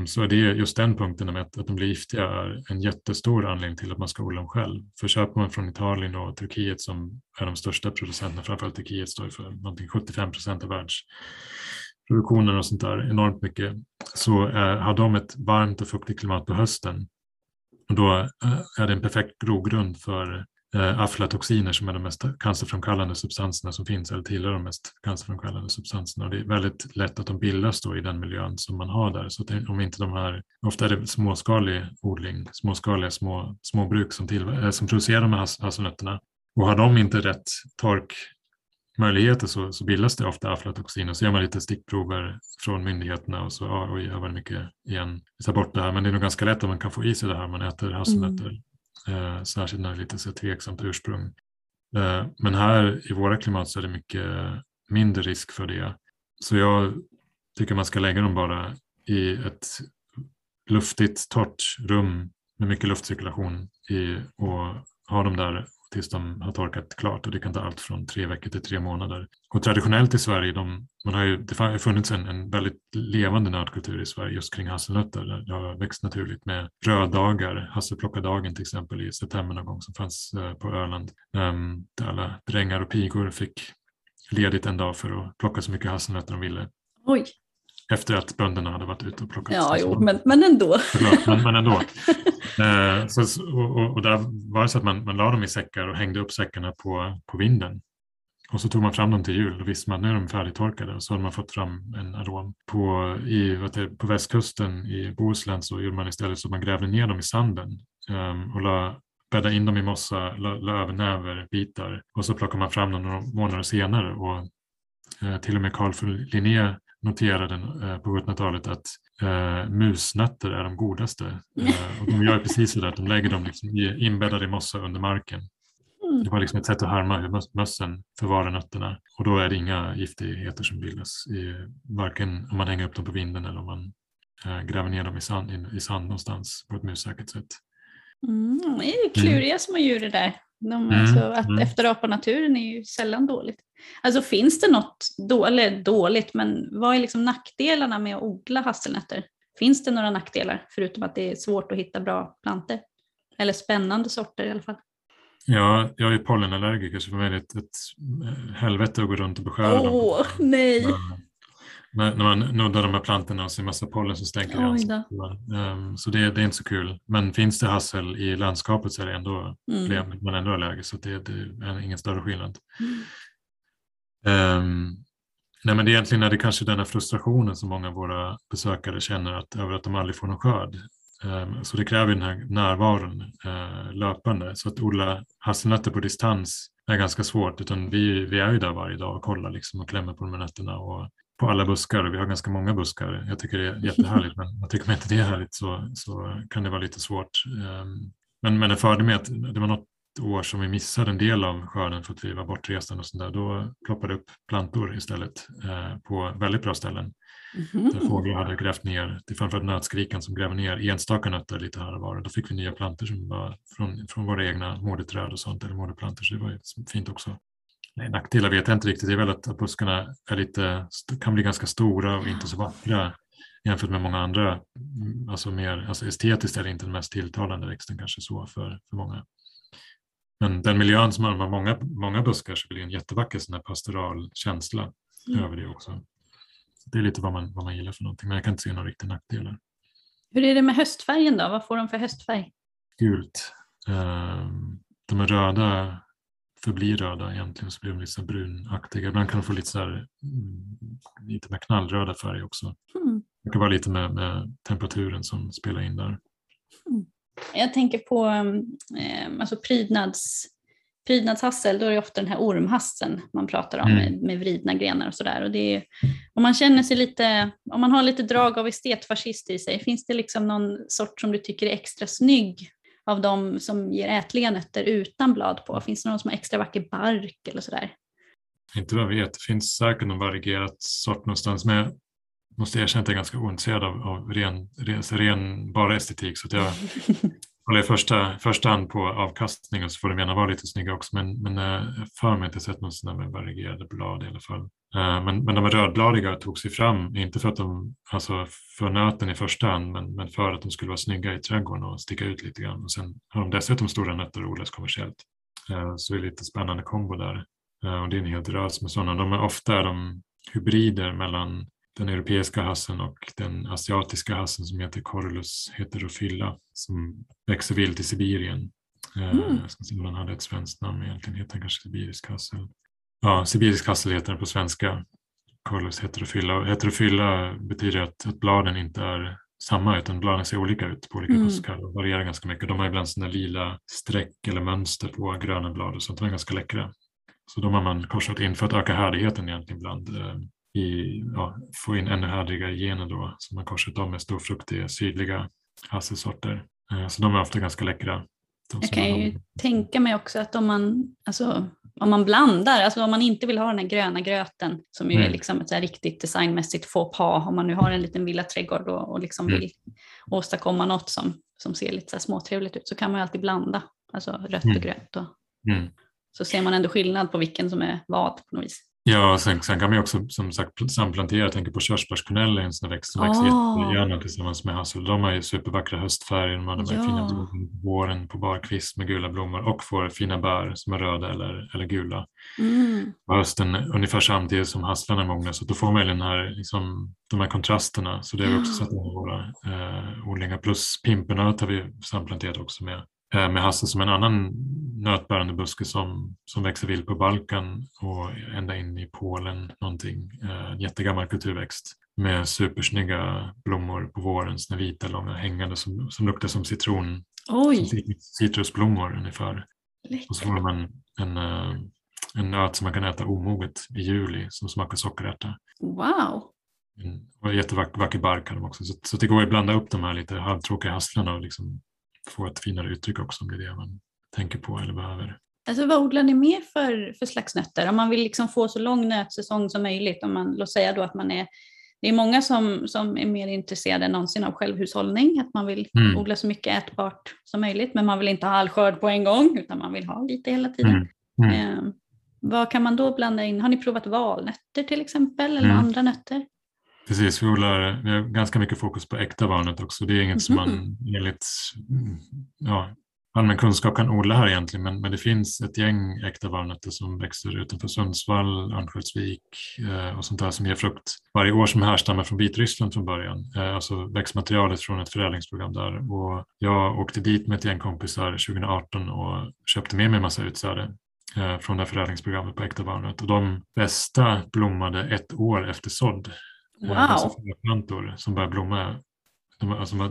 så är det just den punkten med att de blir giftiga är en jättestor anledning till att man ska odla dem själv. För köper man från Italien och Turkiet, som är de största producenterna, framförallt Turkiet står för någonting 75% av världsproduktionen och sånt där, enormt mycket, så har de ett varmt och fuktigt klimat på hösten. Och då är det en perfekt grogrund för aflatoxiner, som är de mest cancerframkallande substanserna som finns, eller tillhör de mest cancerframkallande substanserna, och det är väldigt lätt att de bildas då i den miljön som man har där. Så att om inte de här, ofta är det småskalig odling, småbruk som producerar de här hasselnötterna, och har de inte rätt torkmöjligheter så bildas det ofta aflatoxiner. Så gör man lite stickprover från myndigheterna och så, jag var mycket igen, vi tar bort det här, men det är nog ganska lätt att man kan få i sig det här, man äter hasselnötter. Särskilt när det är lite så tveksamt ursprung. Men här i våra klimat så är det mycket mindre risk för det. Så jag tycker man ska lägga dem bara i ett luftigt, torrt rum med mycket luftcirkulation och ha dem där tills de har torkat klart, och det kan ta allt från 3 veckor till 3 månader. Och traditionellt i Sverige, det har funnits en väldigt levande nötkultur i Sverige just kring hasselnötter. Det har växt naturligt med röddagar, hasselplockardagen till exempel i september någon gång, som fanns på Öland, där alla drängar och pigor fick ledigt en dag för att plocka så mycket hasselnötter de ville. Oj. Efter att bönderna hade varit ute och plockat. Ja, jo, men ändå. Förlåt, men ändå. Och där var det så att man la dem i säckar och hängde upp säckarna på vinden. Och så tog man fram dem till jul och visste man nu är de färdigtorkade. Och så hade man fått fram en arom. På västkusten i Bohuslän så gjorde man istället så att man grävde ner dem i sanden och bädda in dem i mossa, lövnäver, bitar. Och så plockade man fram dem några månader senare. Och till och med Carl Linné noterade på 1700-talet att musnötter är de godaste. Och de gör precis så där, att de lägger dem liksom inbäddade i mossa under marken. Det var liksom ett sätt att härma hur mössen förvarar nötterna. Och då är det inga giftigheter som bildas, varken om man hänger upp dem på vinden eller om man gräver ner dem i sand någonstans på ett mussäkert sätt. De är ju kluriga små djur det där. Att efterapa naturen är ju sällan dåligt. Alltså finns det något dåligt, men vad är liksom nackdelarna med att odla hasselnötter? Finns det några nackdelar förutom att det är svårt att hitta bra planter? Eller spännande sorter i alla fall. Ja, jag är pollenallergiker så för mig är det ett helvete att gå runt och beskära dem. Åh, nej! När man nuddar de här plantorna och ser massa pollen så stänker det. Så det är inte så kul. Men finns det hassel i landskapet så är det ändå problem. Man ändå är allergisk, så det är ingen större skillnad. Nej, men det är egentligen är det kanske den här frustrationen som många av våra besökare känner över att de aldrig får någon skörd. Så det kräver den här närvaron löpande. Så att odla hasselnötter på distans är ganska svårt. Utan vi är ju där varje dag och kollar liksom och klämmer på de här nötterna och på alla buskar, och vi har ganska många buskar. Jag tycker det är jättehärligt, men jag tycker man inte det är härligt så kan det vara lite svårt. Men en fördel med att det var något år som vi missade en del av skörden för att vi var bortresande och sånt där, då ploppade upp plantor istället på väldigt bra ställen. Där fåglar hade grävt ner, det är framförallt nötskrikan som gräver ner enstaka nötter lite här och var. Då fick vi nya plantor som var från våra egna moderträd och sånt, eller moderplantor, så det var ju fint också. Nej, nackdelar vet jag inte riktigt. Det är väl att buskarna kan bli ganska stora och inte så vackra jämfört med många andra. Alltså estetiskt är det inte den mest tilltalande växten kanske så för många. Men den miljön som har många buskar så blir en jättevacker sån här pastoral känsla över det också. Så det är lite vad man gillar för någonting, men jag kan inte se några riktiga nackdelar. Hur är det med höstfärgen då? Vad får de för höstfärg? Gult. De är röda. Förblir röda egentligen, så blir de lite brunaktiga. Ibland kan de få lite så här, lite med knallröda färger också. Det kan vara lite med temperaturen som spelar in där. Jag tänker på alltså prydnadshassel, då är det ofta den här ormhassen man pratar om med vridna grenar och sådär. Och det är, om man har lite drag av estetfascist i sig, finns det liksom någon sort som du tycker är extra snygg av de som ger ätliga nötter utan blad på? Finns det någon som har extra vacker bark eller sådär? Inte vad jag vet. Det finns säkert någon varierad sort någonstans, men jag måste erkänna att jag är ganska ointresserad av ren bara estetik, så att jag håller i första hand på avkastning, och så får de gärna vara lite snygga också, men jag för mig inte sett någon sån där med varierade blad i alla fall. Men de rödbladiga tog sig fram, inte för att de, alltså för nöten i första hand, men för att de skulle vara snygga i trädgården och sticka ut lite grann. Och sen har de dessutom stora nötter och odlas kommersiellt. Så det är lite spännande kombo där. Och det är en hel rös med sådana. Ofta är de hybrider mellan den europeiska hassen och den asiatiska hassen som heter Corylus heterophylla, som växer vilt i Sibirien. Jag ska se om den hade ett svenskt namn egentligen, heter den kanske sibirisk hassel. Ja, sibirisk hassel heter den på svenska. Corylus heterophylla. Heterophylla betyder att bladen inte är samma, utan bladen ser olika ut på olika buskar och varierar ganska mycket. De har ibland sådana lila streck eller mönster på gröna blad och sånt. De är ganska läckra. Så de har man korsat in för att öka härdigheten egentligen ibland. Få in ännu härdigare gener då, som man korsat av med storfruktiga sydliga hasselsorter. Så de är ofta ganska läckra. Jag kan ju tänka mig också att om man, alltså om man blandar, alltså om man inte vill ha den här gröna gröten som ju är liksom ett så här riktigt designmässigt faux pas, om man nu har en liten villaträdgård och liksom vill åstadkomma något som ser lite så här småtrevligt ut, så kan man ju alltid blanda, alltså rött och grönt och så ser man ändå skillnad på vilken som är vad på något vis. Ja, sen kan man ju också som sagt samplantera. Jag tänker på körsbärskornell, en sån växt som växer jättegärna tillsammans med hassel. De har ju supervackra höstfärger, de har de här fina blommorna på våren, på barkvist med gula blommor, och får fina bär som är röda eller gula. På hösten ungefär samtidigt som hasslarna mognar, så då får man ju den här, liksom, de här kontrasterna. Så det har vi också satt med våra odlingar. Plus pimpernöt har vi samplanterat också med hassel som en annan nötbärande buske som växer vilt på Balkan och ända in i Polen någonting. Jättegammal kulturväxt med supersnygga blommor på våren, såna vita långa hängande som luktar som citron. Som citrusblommor ungefär. Läckligt. Och så får man en nöt som man kan äta omoget i juli som smakar sockerärta. Wow! Och jättevacker bark har de också. Så det går att blanda upp de här lite halvtråkiga hasslarna och liksom få ett finare uttryck också, om det är det man tänker på eller behöver. Alltså, vad odlar ni mer för slags nötter? Om man vill liksom få så lång nötsäsong som möjligt, om man, låt säga då att man är, det är många som är mer intresserade än någonsin av självhushållning, att man vill odla så mycket ätbart som möjligt, men man vill inte ha all skörd på en gång, utan man vill ha lite hela tiden. Vad kan man då blanda in? Har ni provat valnötter till exempel, eller andra nötter? Precis, vi har ganska mycket fokus på äkta valnöt också. Det är inget som man enligt allmän kunskap kan odla här egentligen, men det finns ett gäng äkta valnötter som växer utanför Sundsvall, Örnsköldsvik och sånt där som ger frukt varje år, som härstammar från Vitryssland från början. Alltså växtmaterialet från ett förädlingsprogram där. Och jag åkte dit med ett gäng kompisar 2018 och köpte med mig en massa utsäde från det här förädlingsprogrammet på äkta valnöt. Och de bästa blommade ett år efter sådd. Wow. Plantor som började blomma,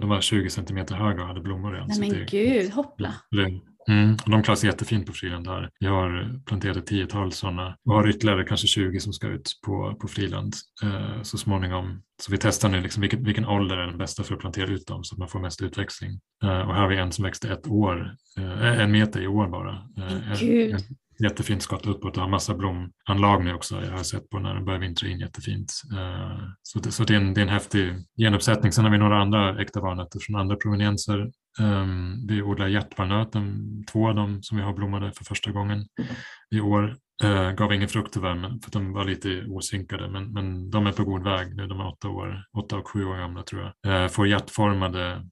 de var 20 cm höga och hade blommor redan. Nej, men gud, hoppla. Och de klarar sig jättefint på friland där. Jag har planterat ett 10-tal sådana och har ytterligare kanske 20 som ska ut på friland så småningom. Så vi testar nu liksom vilken ålder är den bästa för att plantera ut dem så att man får mest utväxling. Och här har vi en som växte ett år, 1 meter i år bara. Gud. Jättefint skott uppåt och har massa blomanlag nu också. Jag har sett på när den börjar vintra in jättefint. Så det är en häftig genuppsättning. Sen har vi några andra äkta valnötter från andra provenienser. Vi odlar hjärtvalnöten, 2 av dem som vi har blommade för första gången i år. Gav ingen frukt tyvärr för att de var lite osynkade, men de är på god väg nu. De är 8 och 7 år gamla tror jag. Får hjärtformade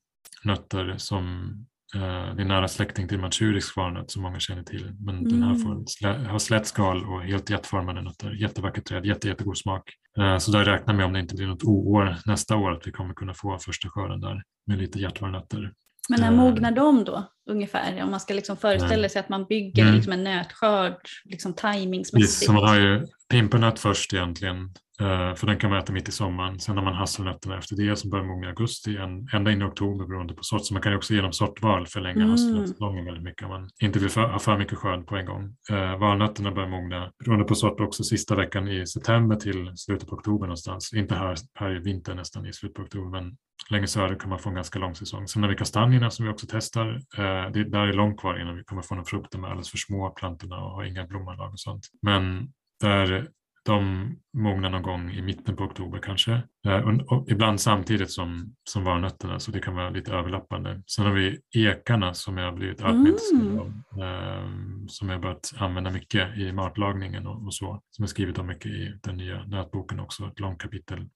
nötter som... Det är nära släkting till manchurisk valnöt som många känner till. Men den här har slätt skal och helt jättformade nötter. Jättevackert träd, jättegod smak. Så där räknar vi, om det inte blir något oår nästa år, att vi kommer kunna få första skörden där med lite hjärtvalnötter. Men när mognar de då ungefär? Om man ska liksom föreställa sig att man bygger liksom en nötskörd liksom tajmingsmässigt. Yes, så man har ju pimpernöt först egentligen. För den kan man äta mitt i sommaren. Sen har man hasselnötterna efter det som börjar mogna i augusti ända in i oktober beroende på sort. Så man kan ju också genom sortval förlänga hasselnötslången väldigt mycket om man inte vill ha för mycket skörd på en gång. Valnötterna börjar mogna beroende på sort också sista veckan i september till slutet på oktober någonstans. Inte här i vinter, nästan i slutet på oktober, men längre söder kan man få en ganska lång säsong. Sen har vi kastanjerna som vi också testar. Där är långt kvar innan vi kommer få någon frukt. De är alldeles för små plantorna och har inga blommanlag och sånt. Men där... De mognar någon gång i mitten på oktober kanske. Och ibland samtidigt som valnötterna, så det kan vara lite överlappande. Sen har vi ekarna som jag har blivit allt mer intresserad av. Som jag har börjat använda mycket i matlagningen och så. Som jag skrivit om mycket i den nya nötboken också. Ett långt kapitel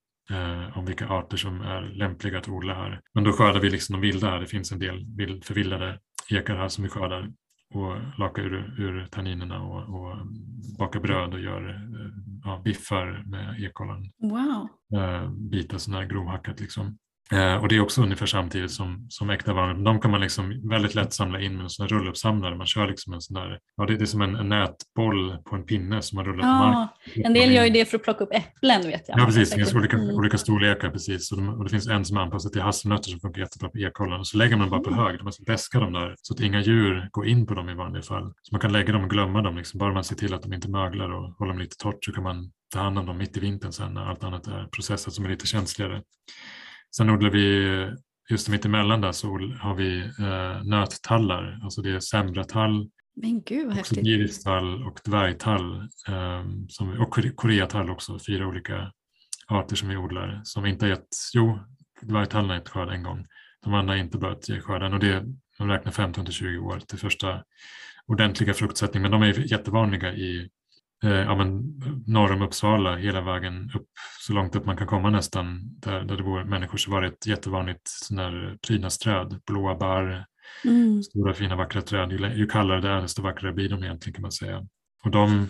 om vilka arter som är lämpliga att odla här. Men då skördar vi liksom de vilda här. Det finns en del förvildade ekar här som vi skördar. Och lakar ur tanninerna och bakar bröd och gör biffar med ekollan. Wow. Bitar sådana här grovhackat liksom. Och det är också ungefär samtidigt som äkta valnöt. De kan man liksom väldigt lätt samla in med en sån här rulluppsamlare. Man kör liksom en sån där, det är som en nätboll på en pinne som man rullar på marken. En del gör ju det för att plocka upp äpplen, vet jag. Ja, precis. Det finns olika storlekar, precis. Och det finns en som är anpassad till hasselnötter som funkar jättebra på ekollan. Och så lägger man dem bara på hög. Man ska väska dem där så att inga djur går in på dem i vanliga fall. Så man kan lägga dem och glömma dem. Liksom. Bara man ser till att de inte möglar och håller dem lite torrt, så kan man ta hand om dem mitt i vintern sen när allt annat är processat som är lite känsligare. Sen odlar vi, just mitt emellan där, så har vi nöttallar. Alltså det är sämratall, Men gud vad häftigt. Giristall och dvärgtall och koreatall också, 4 olika arter som vi odlar som inte har gett, dvärgtallen har gett skörd en gång. De andra har inte börjat ge skörden och det, de räknar 15-20 år till första ordentliga fruktsättning, men de är jättevanliga i norr om Uppsala hela vägen upp, så långt upp man kan komma nästan, där det bor människor, så var det ett jättevanligt sån här prydnadsträd, blåa barr, stora fina vackra träd. Ju kallare det är desto vackrare blir de egentligen, kan man säga. Och de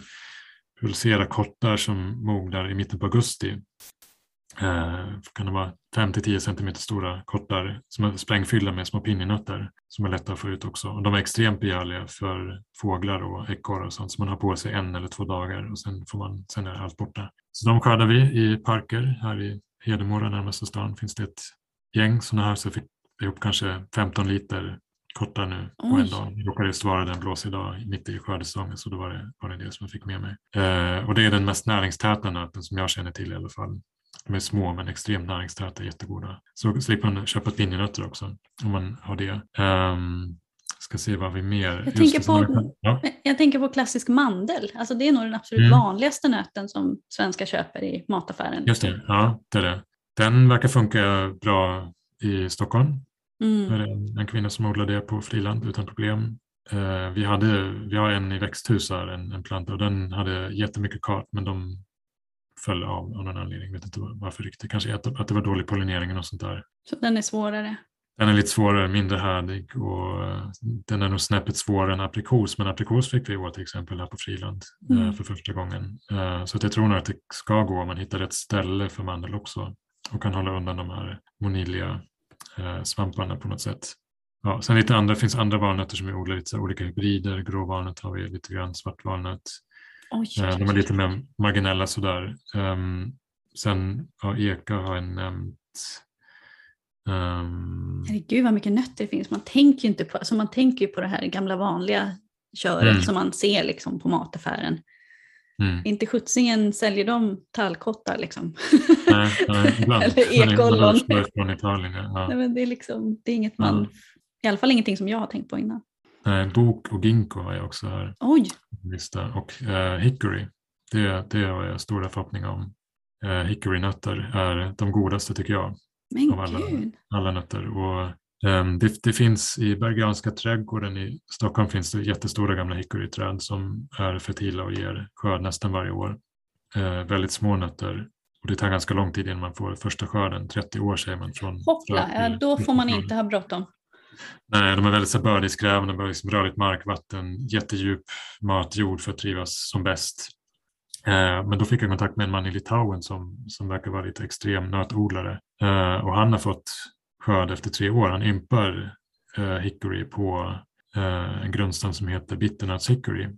producerar kottar som mognar i mitten på augusti. Kan de vara 5-10 cm stora kottar som är sprängfyllda med små pinjenötter som är lätta att få ut också. Och de är extremt begärliga för fåglar och ekorrar och sånt, som man har på sig 1 eller 2 dagar och sen är allt borta. Så de skördar vi i parker här i Hedemora, närmaste stan finns det ett gäng sådana här, så fick vi ihop kanske 15 liter kottar nu på en dag. Jag råkade just vara den blåsiga dag mitt i skördesäsongen, så då var det som jag fick med mig. Och det är den mest näringstäta nöten som jag känner till i alla fall. De är små men extremt näringstäta, jättegoda. Så slipper man köpa pinjenötter också om man har det. Ska se vad vi mer... Jag tänker på klassisk mandel. Alltså det är nog den absolut vanligaste nöten som svenskar köper i mataffären. Just det, ja det är det. Den verkar funka bra i Stockholm. Det är en kvinna som odlar det på friland utan problem. Vi har en i växthus här, en planta, och den hade jättemycket kart, men de föll av någon anledning, vet inte varför riktigt. Kanske att det var dålig pollinering och sånt där. Så den är svårare? Den är lite svårare, mindre härdig, och den är nog snäppet svårare än aprikos. Men aprikos fick vi i år till exempel här på friland för första gången. Så att jag tror nog att det ska gå om man hittar rätt ställe för mandel också. Och kan hålla undan de här monilia svamparna på något sätt. Ja, sen finns andra valnötter som vi odlar, lite olika hybrider. Grå valnöt har vi lite grann, svart valnöt. De är lite mer marginella sådär. Sen eka har jag nämnt. Herregud vad mycket nötter det finns. Man tänker ju inte på, alltså man tänker ju på det här gamla vanliga köret som man ser liksom på mataffären. Inte skjutsingen säljer de tallkottar liksom. Nej, ibland. Eller ekollon. Från Italien, ja. Nej, men det är liksom, det är inget man, i alla fall ingenting som jag har tänkt på innan. Bok och ginkgo har jag också här. Oj. Och hickory, det har jag stora förhoppningar om. Hickorynötter är de godaste tycker jag. Men av alla nötter. Och det finns i Bergianska trädgården i Stockholm finns det jättestora gamla hickoryträd som är fertila och ger skörd nästan varje år. Väldigt små nötter. Och det tar ganska lång tid innan man får första skörden. 30 år säger man från... Hoppla, då får man inte ha bråttom. Nej, de är väldigt så bördiskrävande, de har liksom rörligt markvatten, jättedjup matjord för att trivas som bäst. Men då fick jag kontakt med en man i Litauen som verkar vara lite extrem nötodlare. Och han har fått skörd efter 3 år. Han ympar hickory på en grundstam som heter bitternötshickory.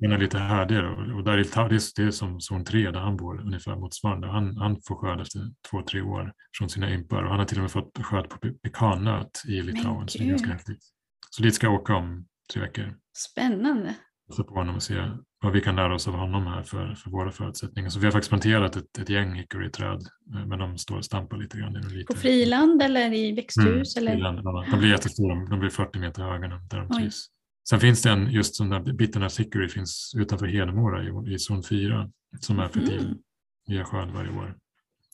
Den är lite härdigare och där det är som zon 3 där han bor ungefär motsvarande. Han får skörd efter 2-3 år från sina ympar och han har till och med fått skörd på pekannöt i Litauen, så det är ganska häftigt. Så dit ska jag åka om 3 veckor. Spännande. Jag ska på honom och se vad vi kan lära oss av honom här för våra förutsättningar. Så vi har faktiskt planterat ett gäng hickoryträd, men de står och stampar lite grann. På friland eller i växthus? Friland. De blir jättestora, de blir 40 meter höga där de trivs. Sen finns det en, just sån där bitternöt hickory finns utanför Hedemora i zon 4 som är fertil via skörd varje år.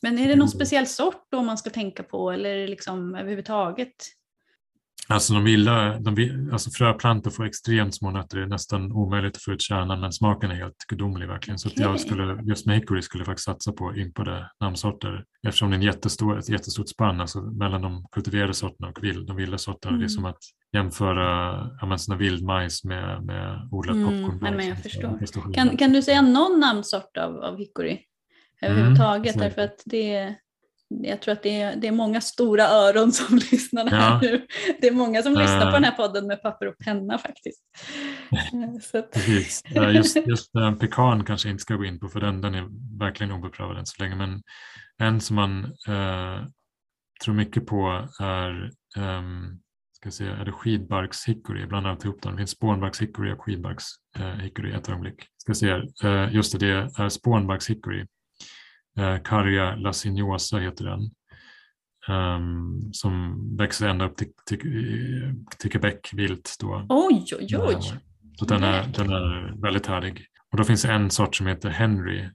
Men är det någon speciell sort då man ska tänka på eller liksom överhuvudtaget? Alltså alltså fröplantor får extremt små nötter, det är nästan omöjligt att få ut kärnan, men smaken är helt gudomlig verkligen. Så att jag just med hickory skulle faktiskt satsa på ympade namnsorter eftersom det är ett jättestort spann alltså, mellan de kultiverade sorterna och de vilda sorterna. Det är som att jämföra sådana vildmajs med odlat popcorn. Men jag förstår. Kan du säga någon namnsort av hickory överhuvudtaget? Därför att det är... Jag tror att det är många stora öron som lyssnar här nu. Det är många som lyssnar på den här podden med papper och penna faktiskt. Så att... just pekan kanske inte ska gå in på, för den är verkligen obeprövad än så länge. Men en som man tror mycket på är skidbarkshickory. Ibland har jag tagit upp dem. Det finns spånbarkshickory och skidbarkshickory ett ögonblick. Just det är spånbarkshickory. Carya laciniosa heter den. som växer ända upp till Quebec vilt då. Oj. Så den är väldigt härlig. Och då finns en sort som heter Henry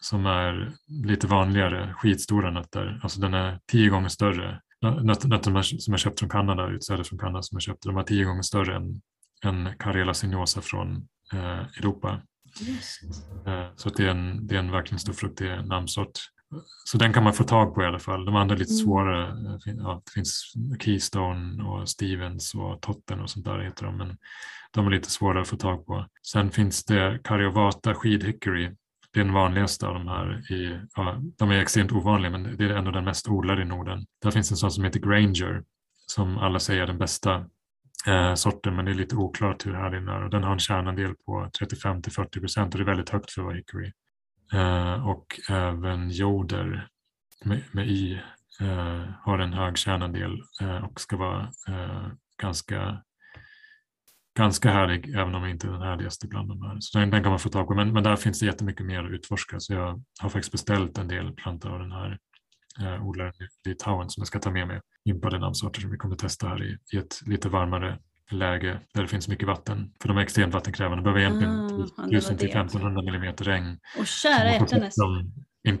som är lite vanligare, skitstora nötter. Alltså den är 10 gånger större. Nötterna som jag köpte från Kanada, utsädet från Kanada som jag köpte, de är 10 gånger större än Carya laciniosa från Europa. Så att det är en verkligen stor fruktig namnsort. Så den kan man få tag på i alla fall. De andra är lite svårare. Ja, det finns Keystone och Stevens och Totten och sånt där heter de. Men de är lite svårare att få tag på. Sen finns det Karyovata skidhickory. Det är den vanligaste av de här. De är extremt ovanliga, men det är ändå den mest odlade i Norden. Där finns en sån som heter Granger, som alla säger är den bästa sorten, men det är lite oklart hur här den är. Och den har en kärnandel på 35-40% och det är väldigt högt för att vara hickory. Och även joder med i har en hög kärnandel och ska vara ganska härlig, även om inte den härligaste bland de här. Så den kan man få tag på, men där finns det jättemycket mer att utforska, så jag har faktiskt beställt en del plantor av den här odlaren i Litauen som jag ska ta med mig in på den namnsorter som vi kommer testa här i ett lite varmare läge där det finns mycket vatten, för de är extremt vattenkrävande. De behöver egentligen 1000-1500 mm regn. Och kära ätternes.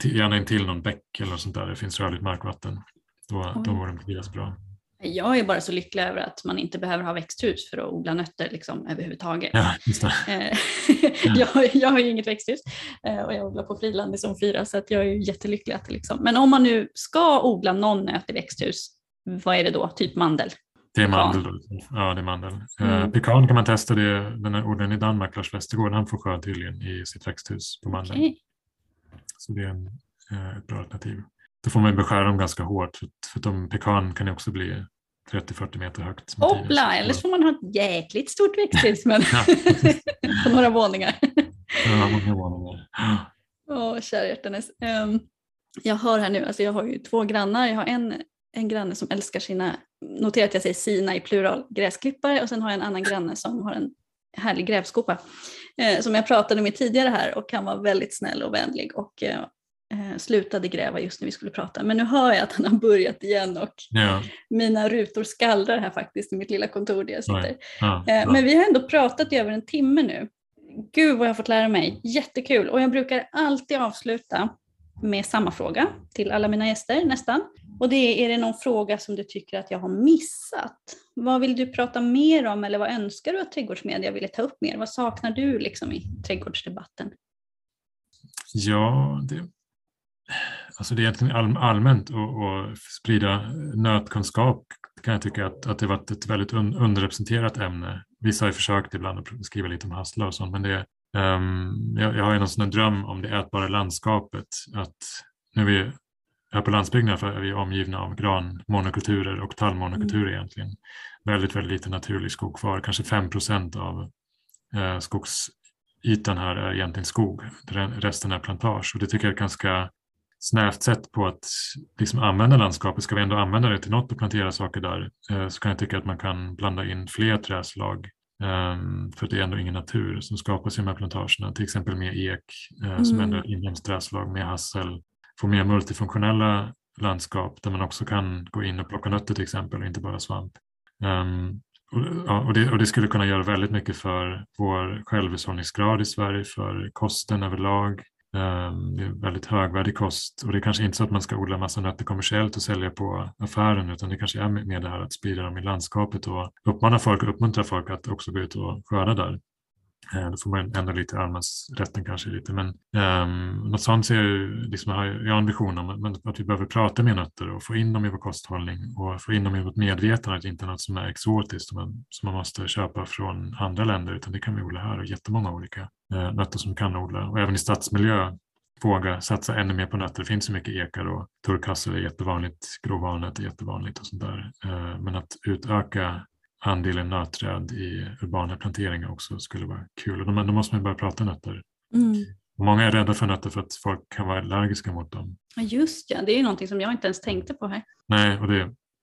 Gärna intill någon bäck eller sånt där. Det finns rörligt markvatten. Då går de vidare bra. Jag är bara så lycklig över att man inte behöver ha växthus för att odla nötter liksom, överhuvudtaget. Ja, just det. jag har ju inget växthus och jag odlar på friland i som 4, så att jag är ju jättelycklig att det liksom. Men om man nu ska odla någon nöt i växthus, vad är det då? Typ mandel? Det är mandel då. Ja, det är mandel. Pekan kan man testa det. Den här odlaren i Danmark, Lars Westergård, han får skörd tydligen i sitt växthus på mandeln. Okay. Så det är ett bra alternativ. Då får man beskära dem ganska hårt, för de pekan kan ju också bli 30-40 meter högt. Hoppla, eller så får man ha ett jäkligt stort växthus men på några våningar. Ja, många våningar. Åh, kära hjärtanes. Jag hör här nu, alltså jag har ju 2 grannar. Jag har en granne som älskar sina, notera att jag säger sina i plural, gräsklippare, och sen har jag en annan granne som har en härlig grävskopa som jag pratade med tidigare här, och han var väldigt snäll och vänlig och slutade gräva just när vi skulle prata. Men nu hör jag att han har börjat igen och mina rutor skallrar här faktiskt i mitt lilla kontor där jag sitter. Ja. Men vi har ändå pratat i över en timme nu. Gud vad jag har fått lära mig, jättekul, och jag brukar alltid avsluta med samma fråga till alla mina gäster nästan. Och det är det någon fråga som du tycker att jag har missat? Vad vill du prata mer om, eller vad önskar du att trädgårdsmedia ville ta upp mer? Vad saknar du liksom i trädgårdsdebatten? Ja, det är egentligen allmänt att sprida nötkunskap, kan jag tycka att det varit ett väldigt underrepresenterat ämne. Vissa har ju försökt ibland att skriva lite om hasslar och sånt, men det jag har ju någon sån dröm om det ätbara landskapet, att när vi här på landsbygden är vi omgivna av granmonokulturer och tallmonokulturer egentligen. Väldigt, väldigt lite naturlig skog kvar. Kanske 5% av skogsytan här är egentligen skog. Resten är plantage, och det tycker jag är ett ganska snävt sätt på att liksom använda landskapet. Ska vi ändå använda det till något och plantera saker där, så kan jag tycka att man kan blanda in fler träslag. För det är ändå ingen natur som skapas i de här plantagerna, till exempel med ek som ändå är ett inhemskt träslag, med hassel, får mer multifunktionella landskap där man också kan gå in och plocka nötter till exempel och inte bara svamp. Och det skulle kunna göra väldigt mycket för vår självhushållningsgrad i Sverige, för kosten överlag. Det är väldigt högvärdig kost, och det är kanske inte så att man ska odla massa nötter kommersiellt och sälja på affären, utan det kanske är med det här att sprida dem i landskapet och uppmana folk och uppmuntra folk att också gå ut och skörda där. Då får man ändå lite allemansrätten kanske lite, men något sånt ser jag, liksom, har jag ambition om, men att vi behöver prata med nötter och få in dem i vår kosthållning och få in dem i vårt medvetande, att det inte är något som är exotiskt som man måste köpa från andra länder, utan det kan vi odla här, och jättemånga olika nötter som kan odla. Och även i stadsmiljö våga satsa ännu mer på nötter. Det finns så mycket ekar, och turkassel är jättevanligt, gråvalnöt är jättevanligt och sånt där, men att utöka andelen nötträd i urbana planteringar också skulle vara kul. Och då måste man börja prata nötter. Och många är rädda för nötter för att folk kan vara allergiska mot dem. Just ja, det är ju någonting som jag inte ens tänkte på här. Nej, och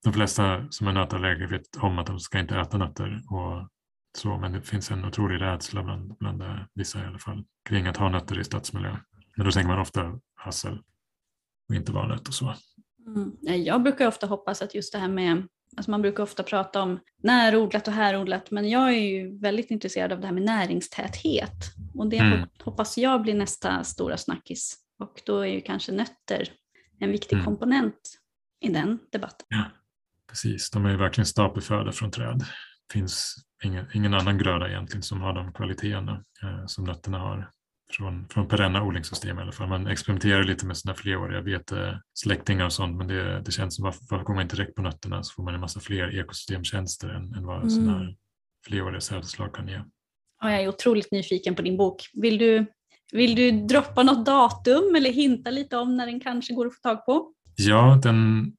de flesta som är nötallergiker vet om att de ska inte äta nötter och så, men det finns en otrolig rädsla bland vissa i alla fall kring att ha nötter i stadsmiljö. Men då tänker man ofta hassel och inte valnöt och så. Mm. Jag brukar ofta hoppas att just det här med, alltså man brukar ofta prata om närodlat och härodlat, men jag är ju väldigt intresserad av det här med näringstäthet, och det hoppas jag blir nästa stora snackis, och då är ju kanske nötter en viktig komponent i den debatten. Ja, precis, de är ju verkligen stapelföda från träd. Det finns ingen annan gröda egentligen som har de kvaliteterna som nötterna har från perenna odlingssystem i alla fall. Man experimenterar lite med sådana fleråriga vetesläktingar och sånt, men det känns som att varför går man inte direkt på nötterna så får man en massa fler ekosystemtjänster än vad sådana här fleråriga sällslag kan ge. Ja, jag är otroligt nyfiken på din bok. Vill du droppa något datum eller hinta lite om när den kanske går att få tag på? Ja, den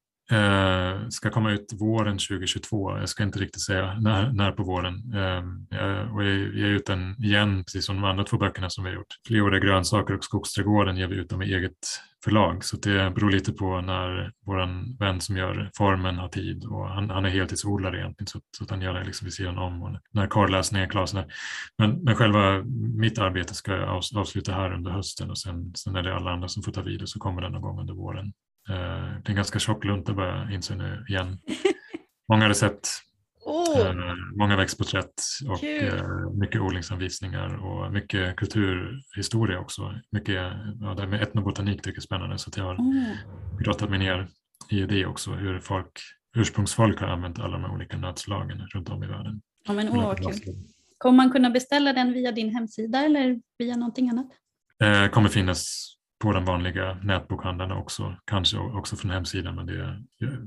ska komma ut våren 2022. Jag ska inte riktigt säga när på våren. Och jag ger ut den igen, precis som de andra två böckerna som vi har gjort. Fleråriga grönsaker och skogsträdgården ger vi ut dem i eget förlag. Så det beror lite på när vår vän som gör formen har tid. Och han är heltidsodlare egentligen, så att han gör det liksom vid sidan om. Och när karläsningen är klar. Men själva mitt arbete ska jag avsluta här under hösten. Och sen är det alla andra som får ta vid, och så kommer den någon gång under våren. Det är ganska tjock lunta börjar jag inse nu igen. Många recept, många växtporträtt och mycket odlingsanvisningar och mycket kulturhistoria också. Mycket, det här med etnobotanik tycker jag är spännande, så att jag har grottat mig ner i det också. Hur ursprungsfolk har använt alla de här olika nötslagen runt om i världen. Ja, men kul. Kommer man kunna beställa den via din hemsida eller via någonting annat? Kommer finnas på de vanliga nätbokhandlarna också, kanske också från hemsidan, men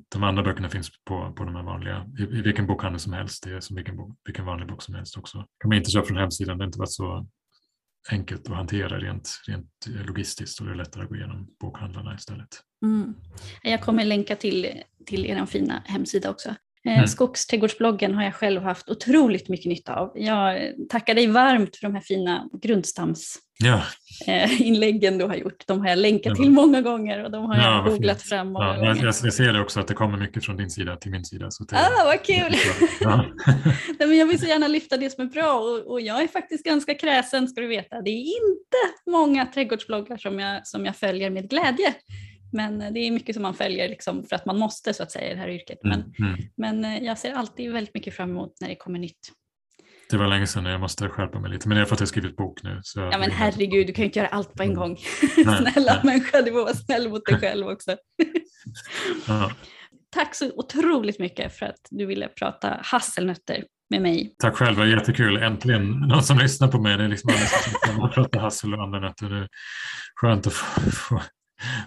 de andra böckerna finns på de här vanliga, i vilken bokhandel som helst, det är som vilken vanlig bok som helst också. Kan man inte köpa från hemsidan, det har inte varit så enkelt att hantera rent logistiskt, och det är lättare att gå igenom bokhandlarna istället. Mm. Jag kommer länka till er fina hemsida också. Skogsträdgårdsbloggen har jag själv haft otroligt mycket nytta av. Jag tackar dig varmt för de här fina grundstamsinläggen du har gjort. De har jag länkat till många gånger, och de har jag googlat fram. Och jag ser det också, att det kommer mycket från din sida till min sida. Så vad kul! Nej, men jag vill så gärna lyfta det som är bra, och jag är faktiskt ganska kräsen, ska du veta. Det är inte många trädgårdsbloggar som jag följer med glädje. Men det är mycket som man följer liksom för att man måste, så att säga, i det här yrket. Men jag ser alltid väldigt mycket fram emot när det kommer nytt. Det var länge sedan, jag måste skärpa mig lite. Men det är för att jag har skrivit bok nu. Så ja, men herregud, du kan ju inte göra allt på en gång. Snälla människa, du får vara snäll mot dig själv också. Tack så otroligt mycket för att du ville prata hasselnötter med mig. Tack själv, det var jättekul. Äntligen någon som lyssnar på mig. Det är liksom som att prata hassel och andra nötter. Det är skönt att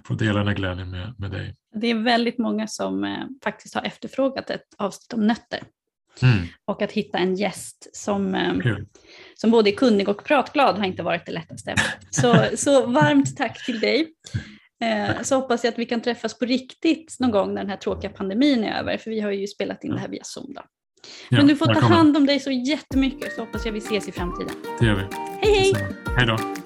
få dela den här glädjen med dig. Det är väldigt många som faktiskt har efterfrågat ett avsnitt om nötter. Och att hitta en gäst som både är kunnig och pratglad har inte varit det lättaste. Så varmt tack till dig. Så hoppas jag att vi kan träffas på riktigt någon gång när den här tråkiga pandemin är över. För vi har ju spelat in det här via Zoom då. Men du får ta hand om dig så jättemycket, så hoppas jag vi ses i framtiden. Det gör vi. Hej då.